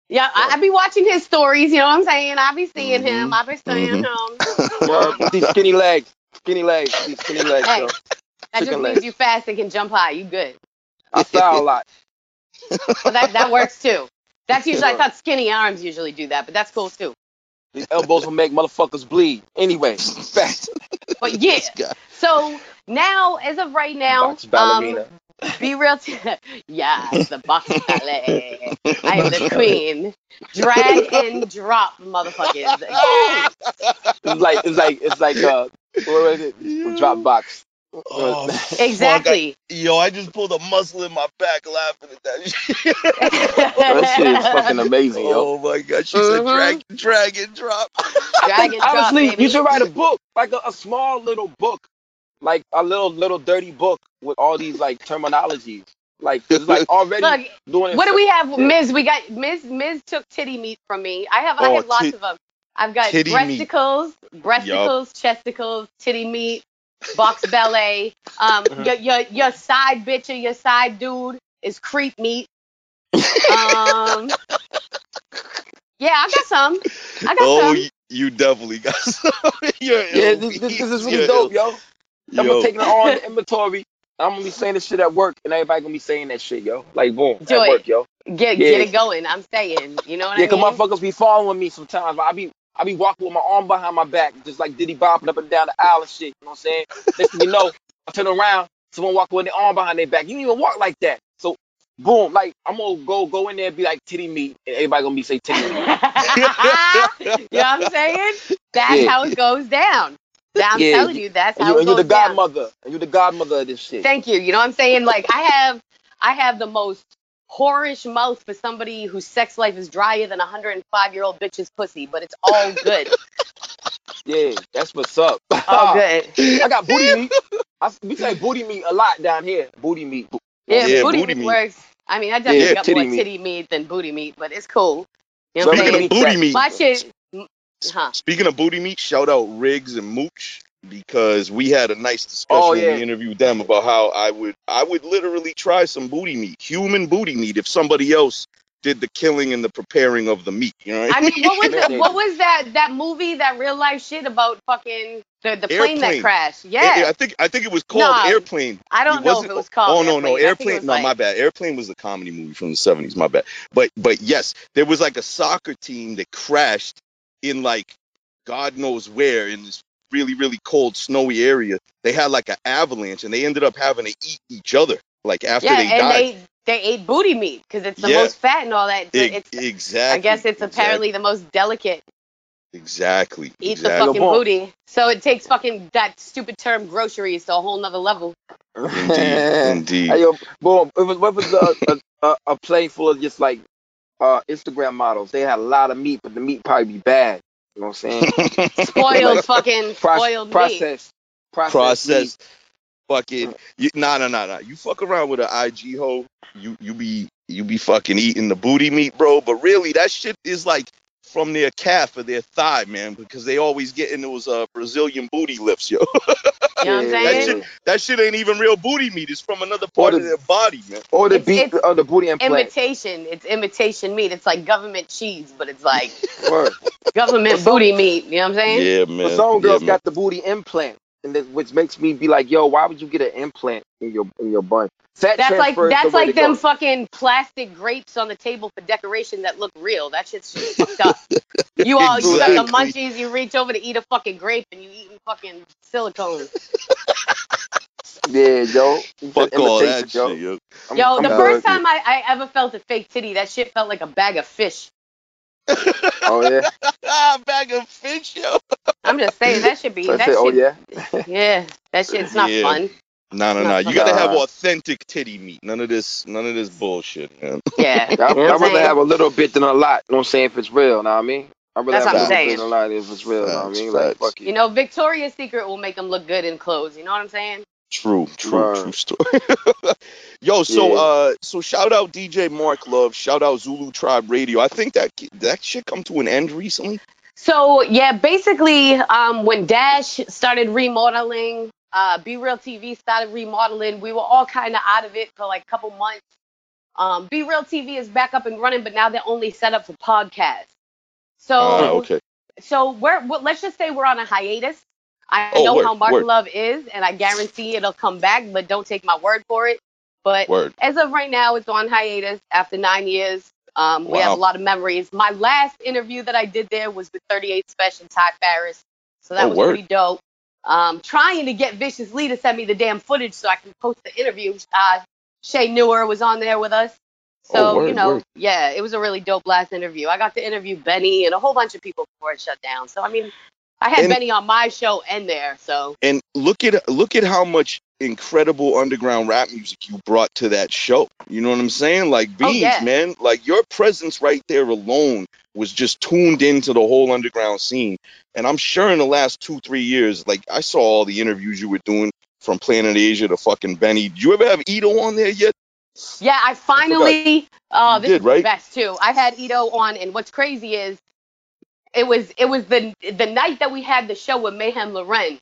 Yeah, I be watching his stories. You know what I'm saying? I be seeing him. I be seeing him. With these skinny legs. Hey, yo. That just means you fast and can jump high. You good. I fly a lot. Well, that works too. That's usually, I thought skinny arms usually do that, but that's cool too. These elbows will make motherfuckers bleed. Anyway, fast. But yeah, so now, as of right now, B-Real, the box ballet. I am the queen. Drag and drop, motherfuckers. Yeah. It's like what was it? Yeah. Drop box. Oh, exactly. I just pulled a muscle in my back laughing at that shit. That shit is fucking amazing, yo. Oh my god, she said drag and drop. Drag and drop, honestly, baby. You should write a book, like a small little book. Like a little dirty book with all these like terminologies. Like it's like already Look, doing it. What do we have, Miz? We got Miz took titty meat from me. I had lots of them. I've got breasticles, chesticles, titty meat, box ballet. Your side bitch or your side dude is creep meat. Yeah, I got some. Oh, you definitely got some. This is really dope, yo. I'm gonna take it all in the inventory. I'm gonna be saying this shit at work, and everybody gonna be saying that shit, yo. Like, boom, work, yo. Get it going. I'm saying, you know what I mean? Yeah, 'cause motherfuckers be following me sometimes. I be walking with my arm behind my back, just like Diddy bopping up and down the aisle and shit. You know what I'm saying? Next thing you know, I turn around, someone walking with their arm behind their back. You didn't even walk like that. So, boom, like I'm gonna go in there and be like titty meat, and everybody gonna be say titty meat. You know what I'm saying? That's how it goes down. I'm telling you, that's how it goes down. You're the godmother of this shit. Thank you. You know what I'm saying? Like, I have the most whorish mouth for somebody whose sex life is drier than a 105-year-old bitch's pussy, but it's all good. Yeah, that's what's up. All good. I got booty meat. We say booty meat a lot down here. Booty meat. Booty meat works. I mean, I definitely got more titty meat than booty meat, but it's cool. You know what I'm saying? Booty meat. My shit... Speaking of booty meat, shout out Riggs and Mooch, because we had a nice discussion when we interviewed them about how I would literally try some booty meat, human booty meat, if somebody else did the killing and the preparing of the meat. You know what I mean? What was that movie, that real life shit about fucking the plane that crashed? Yeah, I think it was called Airplane. I don't know if it was called. No, Airplane. No, my bad. Airplane was the comedy movie from the 70s. My bad. But yes, there was like a soccer team that crashed in like God knows where, in this really, really cold, snowy area. They had like an avalanche, and they ended up having to eat each other. Like after they died, they ate booty meat because it's the most fat and all that. Exactly. I guess it's apparently the most delicate. Exactly. Eat the fucking booty. So it takes fucking that stupid term groceries to a whole nother level. Indeed. Hey, yo, boom. What was a play full of just like Instagram models? They had a lot of meat, but the meat probably be bad. You know what I'm saying? Spoiled fucking spoiled processed meat. Processed fucking. Nah. You fuck around with an IG hoe, you be fucking eating the booty meat, bro. But really, that shit is like from their calf or their thigh, man, because they always getting those Brazilian booty lifts, yo. You know what I'm saying? That shit ain't even real booty meat. It's from another part of their body, man. Or the booty implant. Imitation. It's imitation meat. It's like government cheese, but it's like government booty meat. You know what I'm saying? Yeah, man. But some girls got the booty implant, which makes me be like, yo, why would you get an implant in your bun? That's like them fucking plastic grapes on the table for decoration that look real. That shit's just fucked up. You got the munchies, you reach over to eat a fucking grape, and you eating fucking silicone. Yeah, yo. Fuck all that shit, yo. Yo, the first time I ever felt a fake titty, that shit felt like a bag of fish. Oh, yeah. A bag of fish, yo. I'm just saying, that should be... That shit, oh, yeah? Yeah, that shit's not fun. No. You gotta have authentic titty meat. None of this bullshit, man. Yeah. I'd rather have a little bit than a lot. You know what I'm saying? If it's real, know what I mean? That's what I'm saying. A lot if it's real, know what I mean? Like, fuck you. You know, Victoria's Secret will make them look good in clothes. You know what I'm saying? True story. Yo, so so shout out DJ Mark Love, shout out Zulu Tribe Radio. I think that shit come to an end recently. So yeah, basically, when Dash started remodeling, B-Real TV started remodeling. We were all kind of out of it for like a couple months. B-Real TV is back up and running, but now they're only set up for podcasts. So so let's just say we're on a hiatus. I know how Mark Love is, and I guarantee it'll come back, but don't take my word for it. But as of right now, it's on hiatus after 9 years. We have a lot of memories. My last interview that I did there was with 38 Spesh and Ty Farris. So that was pretty dope. Trying to get Vicious Lee to send me the damn footage so I can post the interview. Shay Newer was on there with us. So, yeah, it was a really dope last interview. I got to interview Benny and a whole bunch of people before it shut down. So, I mean... I had Benny on my show and there, so. And look at how much incredible underground rap music you brought to that show. You know what I'm saying? Like, Beans, man. Like, your presence right there alone was just tuned into the whole underground scene. And I'm sure in the last 2-3 years, like, I saw all the interviews you were doing from Planet Asia to fucking Benny. Do you ever have Edo on there yet? Yeah, I finally, the best, too. I had Edo on, and what's crazy is, it was the night that we had the show with Mayhem Loren,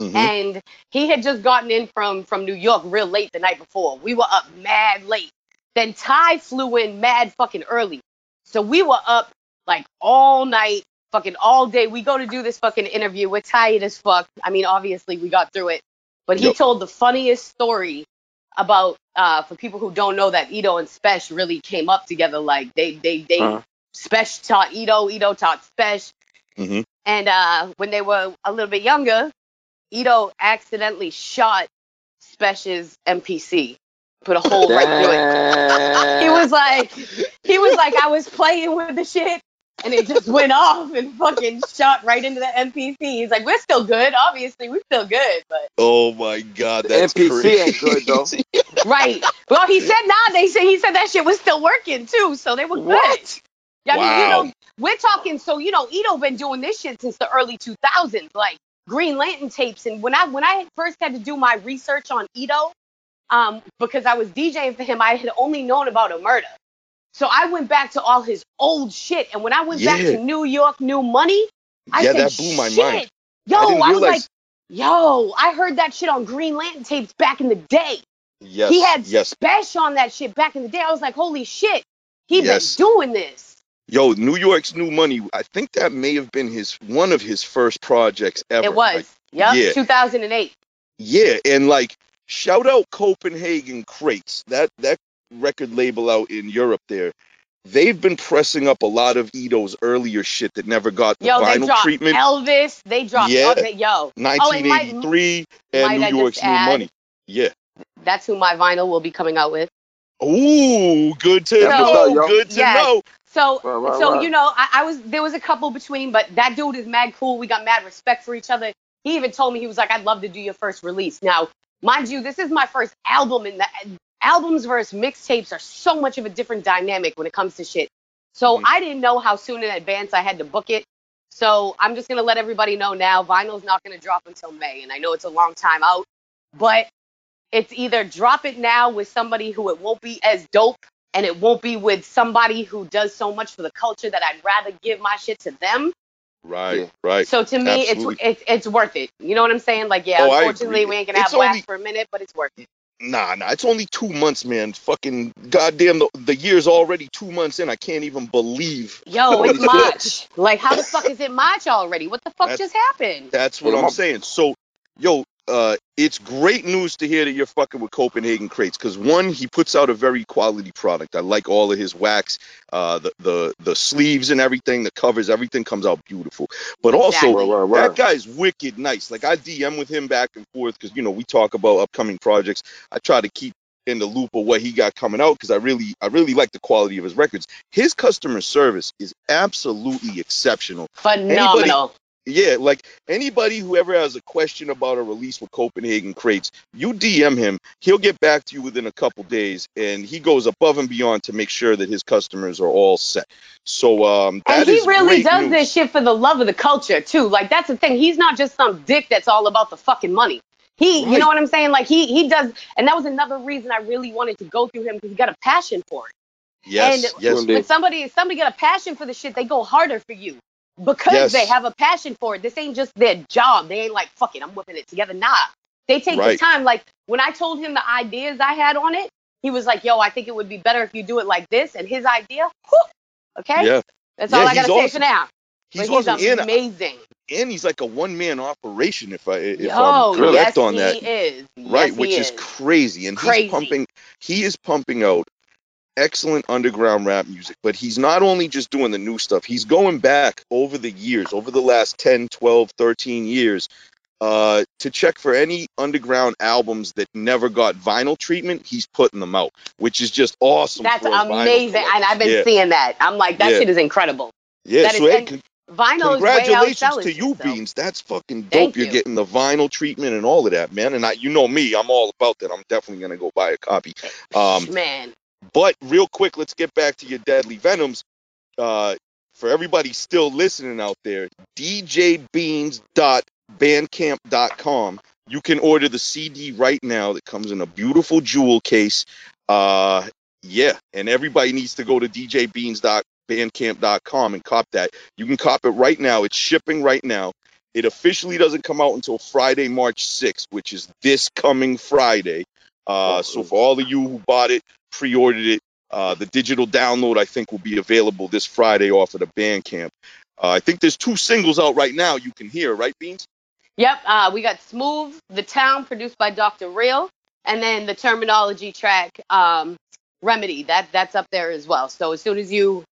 and he had just gotten in from New York real late the night before. We were up mad late. Then Ty flew in mad fucking early. So we were up like all night, fucking all day. We go to do this fucking interview. We're tired as fuck. I mean, obviously we got through it, but he told the funniest story about, for people who don't know, that Edo and Spesh really came up together. Like they Spesh taught Edo, Edo taught Spesh. And when they were a little bit younger, Edo accidentally shot Spesh's MPC. Put a hole right through it. He was like, I was playing with the shit, and it just went off and fucking shot right into the MPC. He's like, we're still good. Obviously, we're still good. But oh, my God. That's MPC crazy. Ain't good, though. Right. Well, he said, he said that shit was still working, too. So they were good. What? I mean, you know, we're talking, so, you know, Edo been doing this shit since the early 2000s, like Green Lantern tapes. And when I first had to do my research on Edo, because I was DJing for him, I had only known about A Murder. So I went back to all his old shit. And when I went back to New York, New Money, I said, that blew my mind. Yo, I was like, yo, I heard that shit on Green Lantern tapes back in the day. Yes, he had Spesh on that shit back in the day. I was like, holy shit, he been doing this. Yo, New York's New Money, I think that may have been one of his first projects ever. It was. Like, 2008. Yeah, and like, shout out Copenhagen Crates. That record label out in Europe there. They've been pressing up a lot of Edo's earlier shit that never got the vinyl treatment. Elvis, they dropped. Yeah. Okay, yo. 1983 and New York's New Money. Yeah. That's who my vinyl will be coming out with. Ooh, good to know. So you know, there was a couple between, but that dude is mad cool. We got mad respect for each other. He even told me, he was like, I'd love to do your first release. Now, mind you, this is my first album, and the albums versus mixtapes are so much of a different dynamic when it comes to shit. So I didn't know how soon in advance I had to book it. So I'm just going to let everybody know now, vinyl's not going to drop until May, and I know it's a long time out, but it's either drop it now with somebody who it won't be as dope, and it won't be with somebody who does so much for the culture that I'd rather give my shit to them. Right. So to me, it's worth it. You know what I'm saying? Like, unfortunately, we ain't going to have Blast for a minute, but it's worth it. Nah. It's only 2 months, man. Fucking goddamn, the year's already 2 months in. I can't even believe. Yo, it's March. Like, how the fuck is it March already? What the fuck just happened? That's what I'm saying. So, yo, It's great news to hear that you're fucking with Copenhagen Crates, because one, he puts out a very quality product. I like all of his wax, the sleeves and everything, the covers, everything comes out beautiful. But also, that guy's wicked nice. Like, I DM with him back and forth because, you know, we talk about upcoming projects. I try to keep in the loop of what he got coming out because I really like the quality of his records. His customer service is absolutely exceptional. Phenomenal. Yeah, like anybody who ever has a question about a release with Copenhagen Crates, you DM him, he'll get back to you within a couple days, and he goes above and beyond to make sure that his customers are all set. So that is great news. And he really does this shit for the love of the culture, too. Like, that's the thing. He's not just some dick that's all about the fucking money. You know what I'm saying? Like, he does, and that was another reason I really wanted to go through him, because he got a passion for it. Yes, and yes, when somebody got a passion for the shit, they go harder for you. Because they have a passion for it. This ain't just their job. They ain't like, fuck it, I'm whipping it together. Nah. They take the time. Like, when I told him the ideas I had on it, he was like, yo, I think it would be better if you do it like this. And his idea, whew, okay? Yeah. That's all I got to say for now. He's amazing. And he's like a one-man operation, if I'm correct on that. Which is crazy. And he is pumping out excellent underground rap music, but he's not only just doing the new stuff, he's going back over the years, over the last 10, 12, 13 years, to check for any underground albums that never got vinyl treatment. He's putting them out, which is just awesome. That's amazing. And I've been seeing that. I'm like, that shit is incredible. Yeah, so vinyl, congratulations to you, Beans. That's fucking dope. You're getting the vinyl treatment and all of that, man. And you know me, I'm all about that. I'm definitely gonna go buy a copy. Man. But real quick, let's get back to your Deadly Venoms. For everybody still listening out there, djbeans.bandcamp.com. You can order the CD right now that comes in a beautiful jewel case. And everybody needs to go to djbeans.bandcamp.com and cop that. You can cop it right now. It's shipping right now. It officially doesn't come out until Friday, March 6th, which is this coming Friday. So for all of you who bought it, pre-ordered it, the digital download I think will be available this Friday off of the Bandcamp. I think there's 2 singles out right now you can hear, right, Beans? Yep, we got Smooth, The Town, produced by Dr. Real, and then the Terminology track, Remedy, that's up there as well. So as soon as you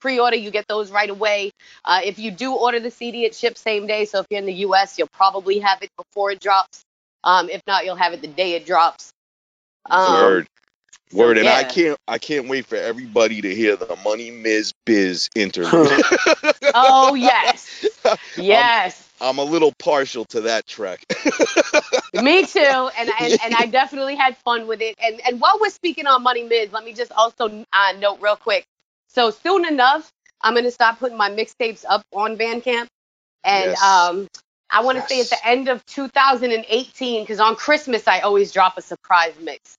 pre-order, you get those right away. If you do order the CD, it ships same day, so if you're in the US, you'll probably have it before it drops. If not, you'll have it the day it drops. Word, and I can't wait for everybody to hear the Money Miz Biz interlude. Oh, yes. I'm a little partial to that track. Me too, and I definitely had fun with it. And while we're speaking on Money Miz, let me just also note real quick. So soon enough, I'm going to stop putting my mixtapes up on Bandcamp. And I want to say at the end of 2018, because on Christmas, I always drop a surprise mix.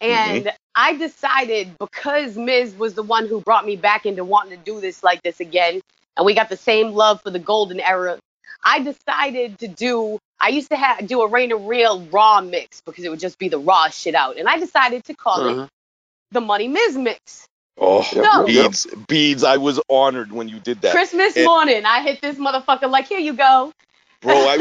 And I decided, because Miz was the one who brought me back into wanting to do this like this again, and we got the same love for the golden era, I decided to do, I used to do a Rain of Real raw mix because it would just be the raw shit out. And I decided to call it the Money Miz mix. Oh, so, Beads, I was honored when you did that. Christmas morning, I hit this motherfucker like, here you go. Bro, I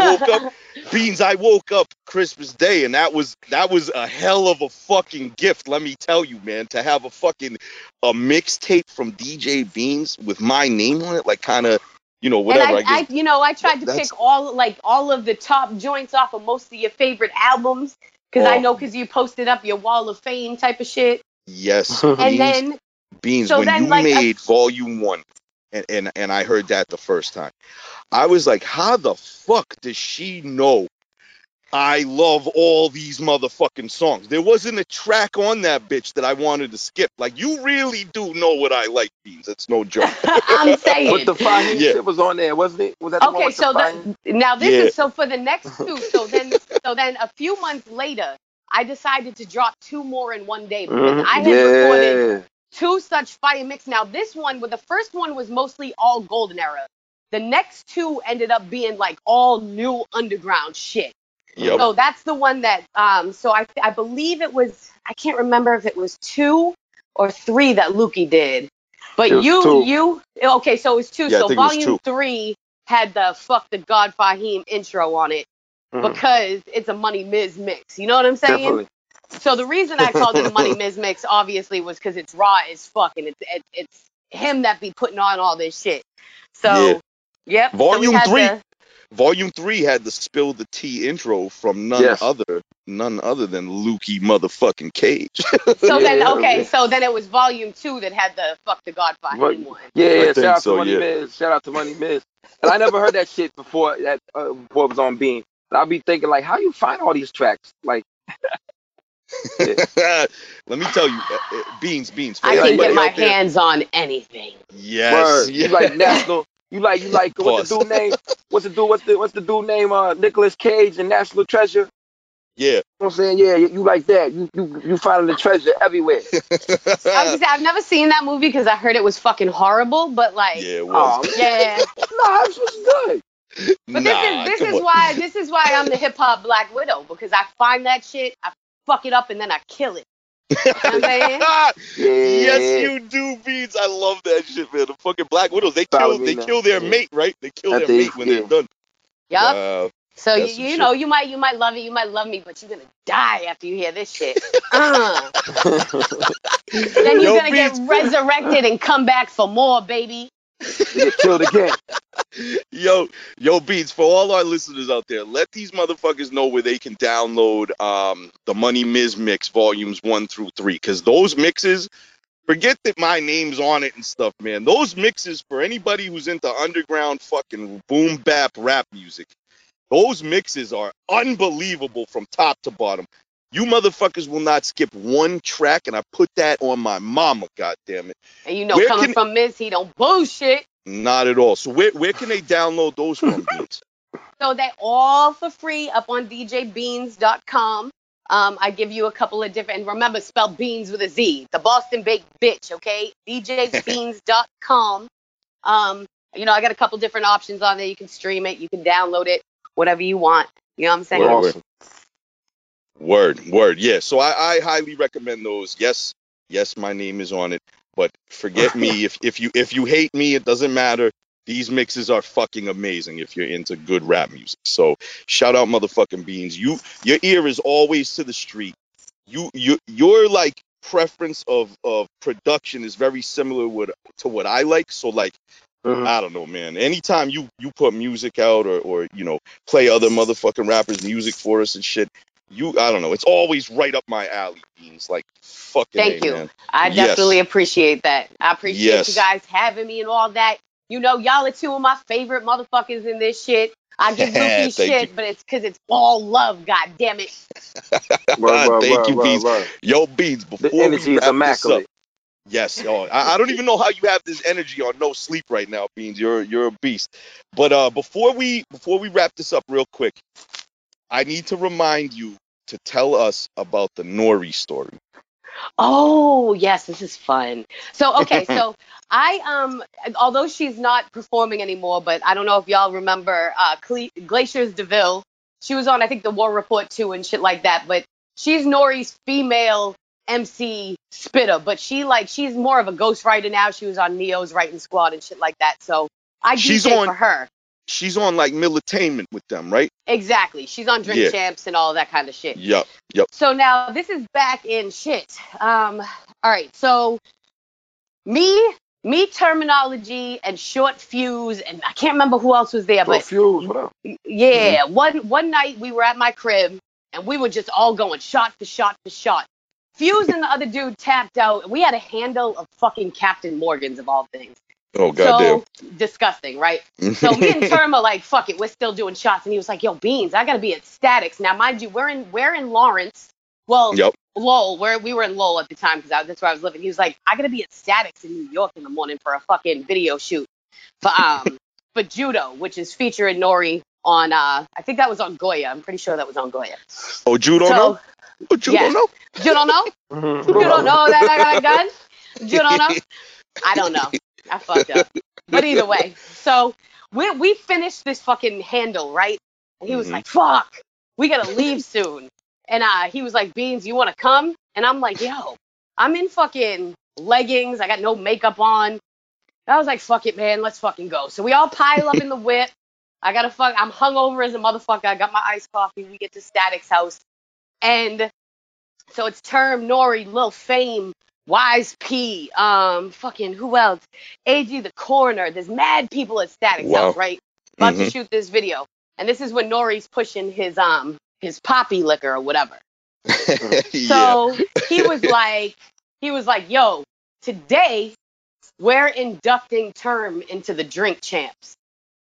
woke up Christmas Day, and that was a hell of a fucking gift, let me tell you, man, to have a mixtape from DJ Beans with my name on it, like, kind of, you know, whatever. And I tried to pick all of the top joints off of most of your favorite albums, because I know, because you posted up your wall of fame type of shit. Yes. And Beans, when you made Volume 1. And I heard that the first time, I was like, how the fuck does she know I love all these motherfucking songs? There wasn't a track on that bitch that I wanted to skip. Like, you really do know what I like, Beans. That's no joke. I'm saying. But the fine shit was on there, wasn't it? Was that the one with the fine? Now this is, so for the next 2, so then a few months later, I decided to drop 2 more in one day, because I had recorded 2 such fire mix. Now, this one, the first one was mostly all golden era. The next 2 ended up being like all new underground shit. Yep. So that's the one that, I believe it was, I can't remember if it was 2 or 3 that Lukey did. But it was two. Yeah, so volume 3 had the Fuck the God Fahim intro on it. because it's a Money Miz mix. You know what I'm saying? Definitely. So the reason I called it a Money Miz mix, obviously, was because it's raw as fuck, and it's him that be putting on all this shit. So, yeah. Volume 3 had the Spill the Tea intro from none other than Lukey motherfucking Cage. So then it was Volume 2 that had the Fuck the Godfather one. Yeah, shout out to Money Miz. And I never heard that shit before that before it was on Beam. And I'll be thinking, like, how you find all these tracks? Like, let me tell you, Beans. I can get my hands on anything. Yes. You like national. You like what's the dude name? What's the dude name? Nicolas Cage and National Treasure. Yeah. You know what I'm saying? Yeah, you like that. You finding the treasure everywhere. I've never seen that movie because I heard it was fucking horrible, but like yeah, it was. Nah, it was good. But this is why I'm the hip hop Black Widow, because I find that shit, I fuck it up, and then I kill it. Yes, you do, Beans. I love that shit, man. The fucking Black Widows, they kill their mate, right? They kill their mate when they're done. Yep. So you know, you might love it, you might love me, but you're gonna die after you hear this shit. Then you're gonna get resurrected and come back for more, baby. You get killed again. Yo, Beats, for all our listeners out there, let these motherfuckers know where they can download the Money Miz mix, volumes 1 through 3, because those mixes, forget that my name's on it and stuff, man. Those mixes, for anybody who's into underground fucking boom bap rap music, those mixes are unbelievable from top to bottom. You motherfuckers will not skip one track, and I put that on my mama, goddammit. And you know, coming from Miz, he don't bullshit. Not at all. So where can they download those from, Beans? So they all for free up on DJBeans.com. I give you a couple of different, and remember, spell Beans with a Z. The Boston Baked Bitch, okay? DJBeans.com. You know, I got a couple different options on there. You can stream it. You can download it. Whatever you want. You know what I'm saying? Word. Yeah. So I highly recommend those. Yes, my name is on it. But forget me if you hate me, it doesn't matter. These mixes are fucking amazing if you're into good rap music. So shout out motherfucking Beans. Your ear is always to the street. Your like preference of production is very similar to what I like. So like I don't know, man. Anytime you put music out or you know, play other motherfucking rappers' music for us and shit. I don't know. It's always right up my alley, Beans. Like, fucking thank you, man. I definitely appreciate that. I appreciate you guys having me and all that. You know, y'all are two of my favorite motherfuckers in this shit. I give Lukey shit, but it's because it's all love, goddammit. Thank you, Beans. Yo, Beans, before we wrap this up. Yes, y'all. I don't even know how you have this energy on no sleep right now, Beans. You're a beast. But before we wrap this up real quick, I need to remind you to tell us about the Nori story. Oh, yes, this is fun. So, okay, I, although she's not performing anymore, but I don't know if y'all remember Glaciers DeVille. She was on, I think, the War Report 2 and shit like that, but she's Nori's female MC spitter, but she's more of a ghostwriter now. She was on Neo's Writing Squad and shit like that, so I DJ for her. She's on, like, Militainment with them, right? Exactly. She's on Drink Champs and all that kind of shit. Yep. So now, this is back in shit. All right, so me, Terminology, and Short Fuse, and I can't remember who else was there. Fuse, what up? Yeah, one night we were at my crib, and we were just all going shot for shot for shot. Fuse and the other dude tapped out, and we had a handle of fucking Captain Morgan's, of all things. Oh, goddamn. So disgusting, right? So me and Term are like, fuck it, we're still doing shots. And he was like, yo, Beans, I got to be at Static's. Now, mind you, we're in Lawrence. Well, Lowell, we were in Lowell at the time because that's where I was living. He was like, I got to be at Static's in New York in the morning for a fucking video shoot for Judo, which is featuring Nori on, I think that was on Goya. I'm pretty sure that was on Goya. Oh, Judo know? Oh, Judo know? Judo know? Judo know that I got a gun? Judo know? I don't know. I fucked up. But either way, so we finished this fucking handle, right? And he was like, fuck, we got to leave soon. And he was like, Beans, you want to come? And I'm like, yo, I'm in fucking leggings. I got no makeup on. And I was like, fuck it, man. Let's fucking go. So we all pile up in the whip. I gotta fuck. I'm hungover as a motherfucker. I got my iced coffee. We get to Static's house. And so it's Term, Nori, Lil Fame, Wise P, fucking who else? AG the Coroner. There's mad people at Static's house, right? About to shoot this video. And this is when Nori's pushing his poppy liquor or whatever. So he was like, yo, today we're inducting Term into the Drink Champs.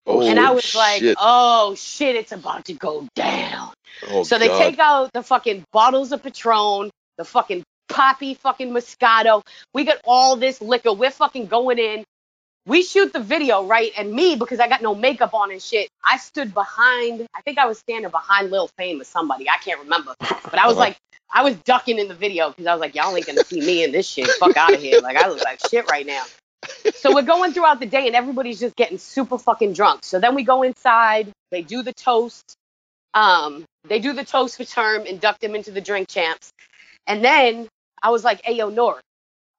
Oh, and I was like, oh, shit, it's about to go down. Oh, so they take out the fucking bottles of Patron, the fucking poppy fucking Moscato. We got all this liquor. We're fucking going in. We shoot the video, right? And me, because I got no makeup on and shit, I stood behind. I think I was standing behind Lil Fame or somebody. I can't remember. But I was like, I was ducking in the video because I was like, y'all ain't going to see me in this shit. Fuck out of here. Like, I look like shit right now. So we're going throughout the day and everybody's just getting super fucking drunk. So then we go inside, they do the toast. They do the toast for Term, induct him into the Drink Champs. And then I was like, hey, yo, Nori.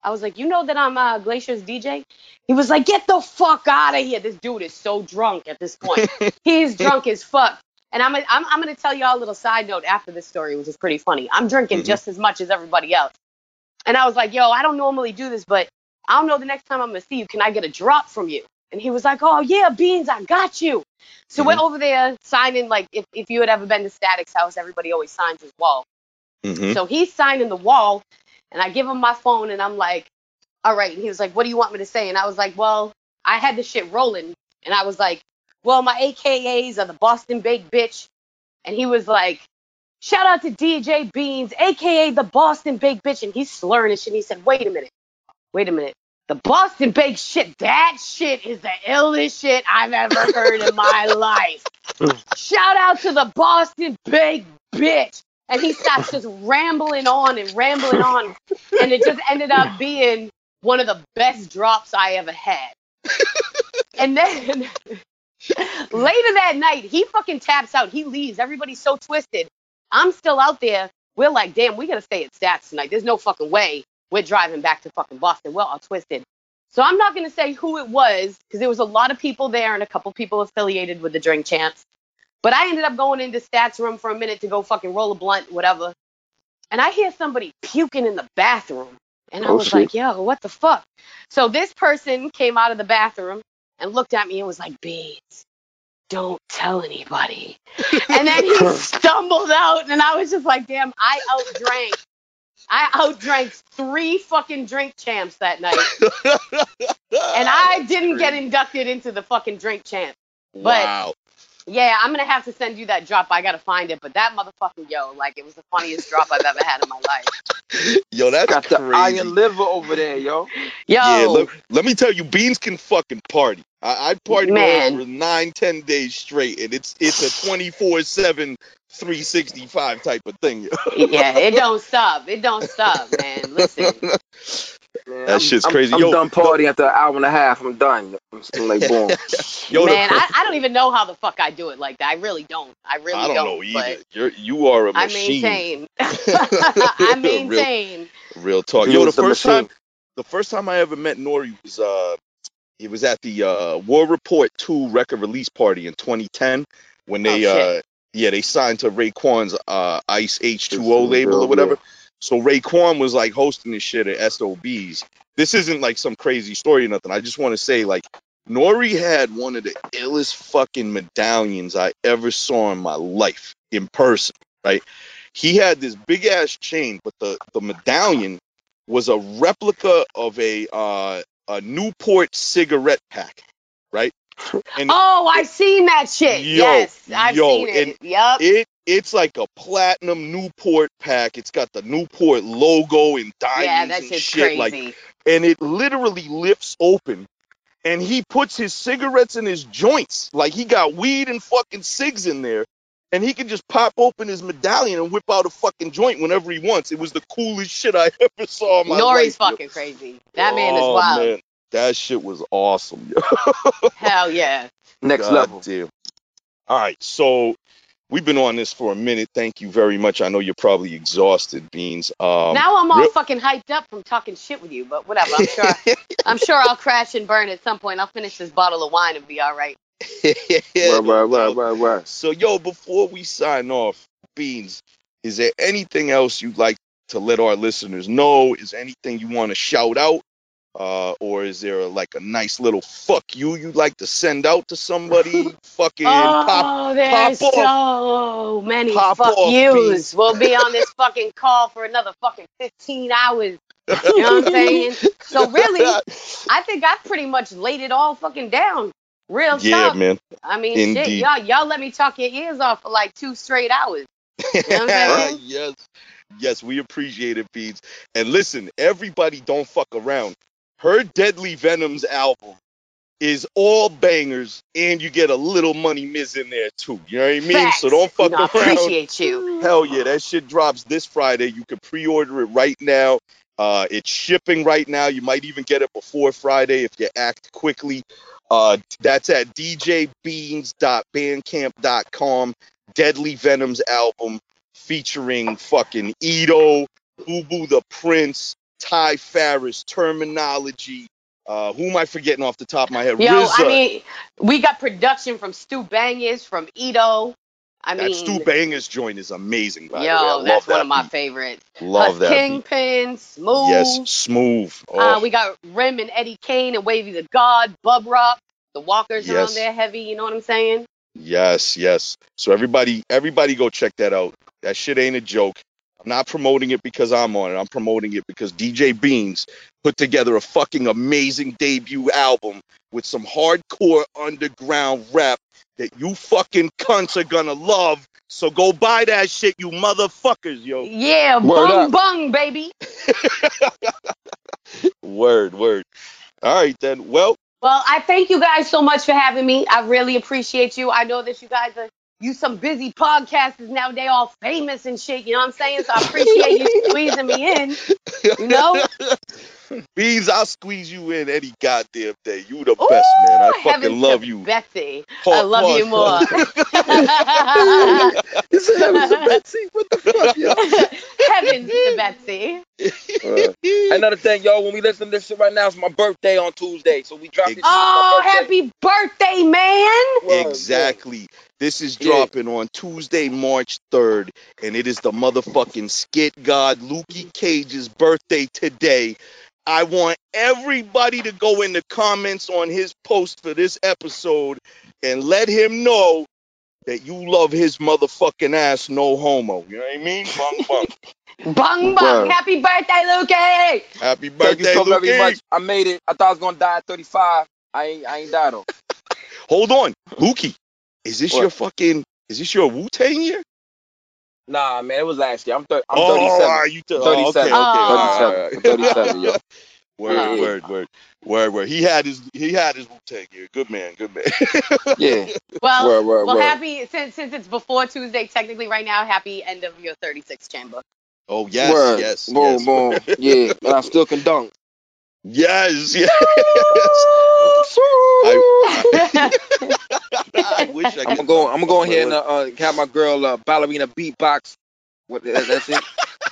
I was like, you know that I'm Glacier's DJ? He was like, get the fuck out of here. This dude is so drunk at this point. He's drunk as fuck. And I'm going to tell y'all a little side note after this story, which is pretty funny. I'm drinking just as much as everybody else. And I was like, yo, I don't normally do this, but I don't know the next time I'm going to see you. Can I get a drop from you? And he was like, oh, yeah, Beans, I got you. So we're over there signing. Like, if you had ever been to Static's house, everybody always signs his wall. So he's signing the wall, and I give him my phone, and I'm like, all right. And he was like, what do you want me to say? And I was like, well, I had this shit rolling. And I was like, well, my AKAs are the Boston Baked Bitch. And he was like, shout out to DJ Beans, AKA the Boston Baked Bitch. And he's slurring and shit. And he said, wait a minute. The Boston Baked shit, that shit is the illest shit I've ever heard in my life. Shout out to the Boston Baked Bitch. And he starts just rambling on. And it just ended up being one of the best drops I ever had. And then later that night, he fucking taps out. He leaves. Everybody's so twisted. I'm still out there. We're like, damn, we got to stay at Stats tonight. There's no fucking way we're driving back to fucking Boston. We're all twisted. So I'm not going to say who it was because there was a lot of people there and a couple people affiliated with the Drink Champs. But I ended up going into Stats' room for a minute to go fucking roll a blunt, whatever. And I hear somebody puking in the bathroom. And I was like, yo, what the fuck? So this person came out of the bathroom and looked at me and was like, Beans, don't tell anybody. And then he stumbled out. And I was just like, damn, I outdrank three fucking Drink Champs that night. And I didn't get inducted into the fucking Drink Champ. But wow. Yeah, I'm going to have to send you that drop. I got to find it. But that motherfucking, yo, like, it was the funniest drop I've ever had in my life. Yo, that's got crazy. The iron liver over there, yo. Yeah, let me tell you, Beans can fucking party. I party for 9-10 days straight. And it's a 24/7, 365 type of thing, yo. Yeah, it don't stop. It don't stop, man. Listen. Man, that shit's crazy. I'm done partying after an hour and a half. I'm done. I'm still like, boom. Yo, man, I don't even know how the fuck I do it like that. I really don't. I don't know either. You are a machine. I maintain. Real talk. Yo, the first time I ever met Nori was it was at the War Report 2 record release party in 2010 when they they signed to Raekwon's Ice H2O label or whatever. Yeah. So Raekwon was like hosting this shit at SOBs. This isn't like some crazy story or nothing. I just want to say, like, Nori had one of the illest fucking medallions I ever saw in my life in person, right? He had this big ass chain, but the medallion was a replica of a Newport cigarette pack, right? And I've seen that shit. I've seen it. Yep. It's like a platinum Newport pack. It's got the Newport logo and diamonds and shit. Crazy. Like, and it literally lifts open, and he puts his cigarettes in his joints. Like, he got weed and fucking cigs in there, and he can just pop open his medallion and whip out a fucking joint whenever he wants. It was the coolest shit I ever saw in my life. Nori's fucking crazy. That man is wild. Man. That shit was awesome, yo. Hell yeah. Next level. Damn. All right, so we've been on this for a minute. Thank you very much. I know you're probably exhausted, Beans. Now I'm all fucking hyped up from talking shit with you, but whatever. I'm sure I'll crash and burn at some point. I'll finish this bottle of wine and be all right. Right. So, yo, before we sign off, Beans, is there anything else you'd like to let our listeners know? Is anything you want to shout out? Or is there like a nice little fuck you you'd like to send out to somebody? Fucking there's so many fuck yous. We'll be on this fucking call for another fucking 15 hours. You know what I'm saying? So really, I think I pretty much laid it all fucking down. Real talk. Yeah, man. I mean, indeed. Shit, y'all let me talk your ears off for like 2 straight hours. You know what I'm saying? Yes, we appreciate it, Beans. And listen, everybody, don't fuck around. Her Deadly Venom's album is all bangers, and you get a little Money Miz in there, too. You know what I mean? Facts. So don't fuck around. I appreciate you. Hell yeah, that shit drops this Friday. You can pre-order it right now. It's shipping right now. You might even get it before Friday if you act quickly. That's at djbeans.bandcamp.com. Deadly Venom's album featuring fucking Edo, Ubu the Prince, Ty Farris, Terminology. Who am I forgetting off the top of my head? Yo, RZA. I mean, we got production from Stu Bangers, from Edo. That Stu Bangers joint is amazing, by the way. I that's one of my favorites. Love that. Hus Kingpin, Smooth. Yes, Smooth. Oh. We got Rim and Eddie Kane and Wavy the God, Bub Rock. The Walkers are on there heavy, you know what I'm saying? Yes. So everybody go check that out. That shit ain't a joke. I'm not promoting it because I'm on it. I'm promoting it because DJ Beans put together a fucking amazing debut album with some hardcore underground rap that you fucking cunts are gonna love. So go buy that shit, you motherfuckers, yo. Yeah, bung, baby. Word. All right, then. Well, I thank you guys so much for having me. I really appreciate you. I know that you guys are some busy podcasters now. They all famous and shit. You know what I'm saying? So I appreciate you squeezing me in. You know? Beans, I'll squeeze you in any goddamn day. You the best, man. I fucking love you. Betsy. I love you more. You said heaven's to Betsy? What the fuck, yo? Heaven's to Betsy. Another thing, y'all, when we listen to this shit right now, it's my birthday on Tuesday. So we dropped it. Oh, happy birthday, man. Exactly. This is dropping on Tuesday, March 3rd, and it is the motherfucking skit god Lukey Cage's birthday today. I want everybody to go in the comments on his post for this episode and let him know that you love his motherfucking ass, no homo. You know what I mean? Bung. Happy birthday, Lukey. Happy birthday, Lukey. Thank you so very much. I made it. I thought I was going to die at 35. I ain't died, though. Hold on. Lukey, is this your Wu-Tang year? Nah, man, it was last year. I'm 37, yo. Word. He had his Wu-Tang here. Good man. Yeah. Well, happy since it's before Tuesday, technically right now, happy end of your 36th chamber. Oh yes, word. Yes. Boom. Yeah, but I still can dunk. Yes. I wish I could. I'm going here and have my girl ballerina beatbox. What? That's it.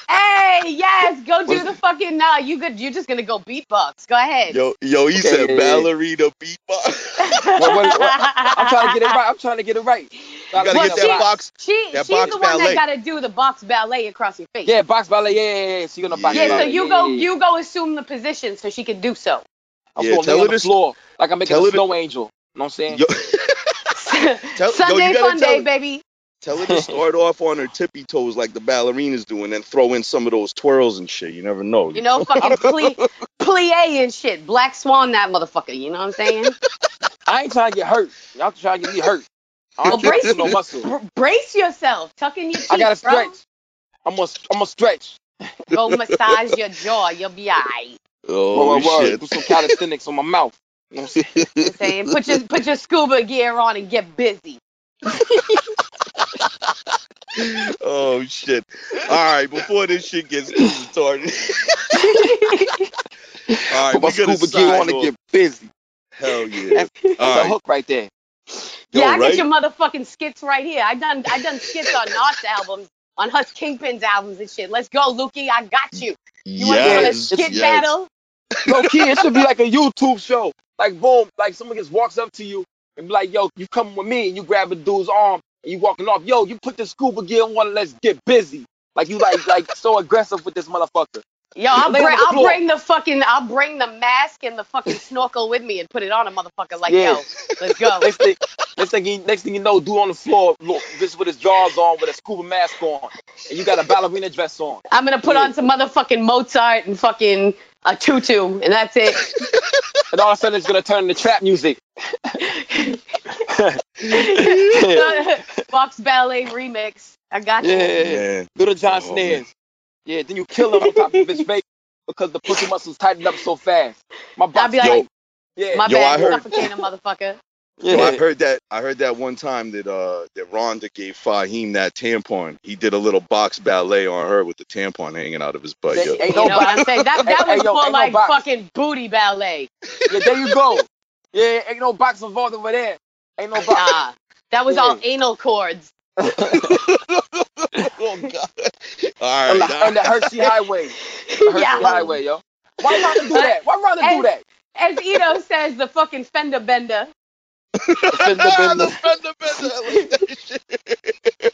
Hey, yes, go do the fucking. Nah, you good? You're just gonna go beatbox. Go ahead. Yo, he said ballerina beatbox. I'm trying to get it right. You gotta get that box. She's the one that gotta do the box ballet across your face. Yeah, box ballet. Yeah. She's gonna box ballet. Yeah, so you go assume the position so she can do so. I'm going to lay on the floor like I'm making a snow angel. You know what I'm saying? Sunday fun day, baby. Tell her to start off on her tippy toes like the ballerinas do and then throw in some of those twirls and shit. You never know. You know, fucking plie and shit. Black swan that motherfucker. You know what I'm saying? I ain't trying to get hurt. Y'all trying to get me hurt. I don't brace no muscle. Brace yourself. Tuck in your teeth, I got to stretch. I'm going to stretch. Go massage your jaw. You'll be all right. Oh, shit. Put some calisthenics on my mouth. You know what I'm saying? Put your scuba gear on and get busy. Oh shit! All right, before this shit gets retarded. All right, my scuba gear on and get busy. Hell yeah! That's a hook right there. Get your motherfucking skits right here. I done skits on Nas albums, on Hus Kingpin's albums and shit. Let's go, Lukey. I got you. You want to do a skit battle? Low key, it should be like a YouTube show. Like boom, like someone just walks up to you and be like, yo, you come with me, and you grab a dude's arm, and you walking off, yo, you put the scuba gear on, let's get busy. Like, you like so aggressive with this motherfucker. Yo, I'll bring the mask and the fucking snorkel with me and put it on a motherfucker. Like, yeah. Yo, let's go. Next thing you know, dude on the floor, look, just with his drawers on, with a scuba mask on, and you got a ballerina dress on. I'm gonna put on some motherfucking Mozart and fucking a tutu, and that's it. And all of a sudden, it's gonna turn into trap music. Box ballet remix. I got you. Yeah. Go to John Snares. Yeah, then you kill him on top of his face because the pussy muscles tighten up so fast. My box, I'd be like, yo, yeah. My bad, you suffocate him, motherfucker. Yeah. Yo, I heard that one time that Rhonda gave Fahim that tampon. He did a little box ballet on her with the tampon hanging out of his butt. Yo. You know what I'm saying? That was more like fucking booty ballet. Yeah, there you go. Yeah, ain't no box involved over there. Ain't no box. Nah, that was all anal cords. Oh God! All right, on the Hershey Highway. Hershey Highway, yo. Why Rhonda do that? As Edo says, the fucking fender bender. The fender bender.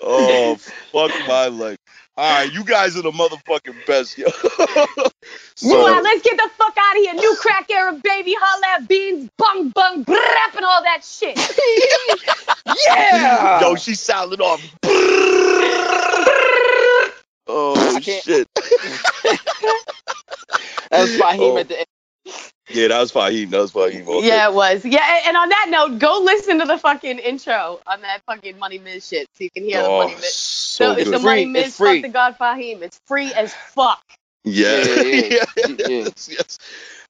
Oh, fuck my leg. All right, you guys are the motherfucking best, yo. Meanwhile, let's get the fuck out of here. New crack era, baby. Holla at Beans, bung, brap, and all that shit. Yeah! Yo, she's sounding off. Oh, shit. That's Fahim at the end. Yeah, that was Fahim. Okay. Yeah, it was. Yeah, and on that note, go listen to the fucking intro on that fucking Money Miz shit so you can hear the Money Miz. So it's the Money Miz, fuck the God Fahim. It's free as fuck. Yeah.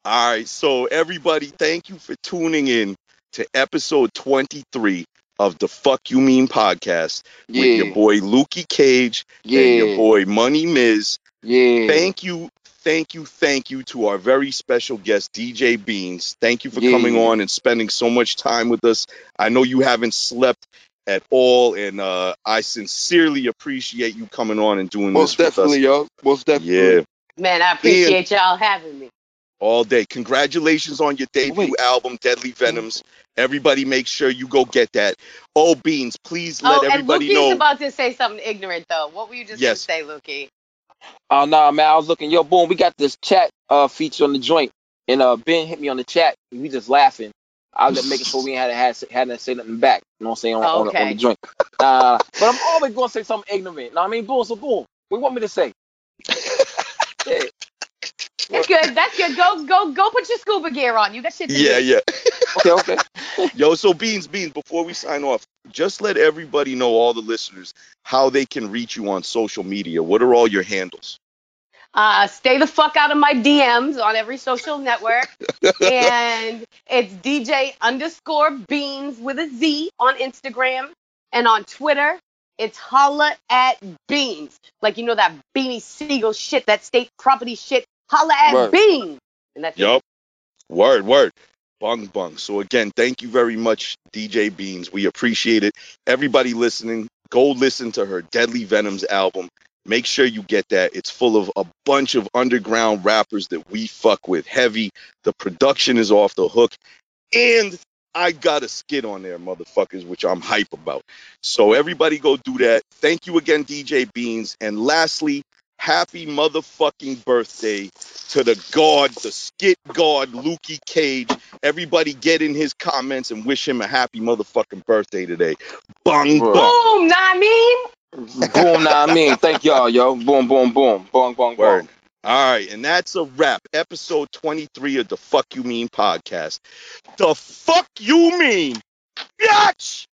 All right, so everybody, thank you for tuning in to episode 23 of the Fuck You Mean podcast with your boy Lukey Cage and your boy Money Miz. Yeah. Thank you to our very special guest, DJ Beans. Thank you for coming on and spending so much time with us. I know you haven't slept at all, and I sincerely appreciate you coming on and doing this with us. Most definitely, y'all. Yeah. Man, I appreciate y'all having me. All day. Congratulations on your debut album, Deadly Venoms. Everybody make sure you go get that. Oh, Beans, please let everybody know. Lukey's about to say something ignorant, though. What were you just going to say, Lukey? Oh, nah, man, I was looking. Yo, boom, we got this chat feature on the joint. And Ben hit me on the chat. And we just laughing. I was just making sure we hadn't said nothing back. You know what I'm saying? On the joint. But I'm always going to say something ignorant. Know what I mean? Boom, so boom. What do you want me to say? Yeah. That's good. Go put your scuba gear on. You got shit to do. Yeah. Okay. Yo, so Beans, before we sign off, just let everybody know, all the listeners, how they can reach you on social media. What are all your handles? Stay the fuck out of my DMs on every social network. And it's DJ_Beans with a Z on Instagram. And on Twitter, it's holla at Beans. Like, you know, that Beanie Siegel shit, that state property shit. Holla at Bing. And that's it. Word. Bung. So again, thank you very much, DJ Beans. We appreciate it. Everybody listening, go listen to her Deadly Venoms album. Make sure you get that. It's full of a bunch of underground rappers that we fuck with heavy. The production is off the hook. And I got a skit on there, motherfuckers, which I'm hype about. So everybody go do that. Thank you again, DJ Beans. And lastly, happy motherfucking birthday to the god, the skit god, Lukey Cage. Everybody get in his comments and wish him a happy motherfucking birthday today. Bung. Boom, nah, I mean. Thank y'all, yo. Boom. Bung. All right, and that's a wrap. Episode 23 of the Fuck You Mean podcast. The Fuck You Mean, bitch!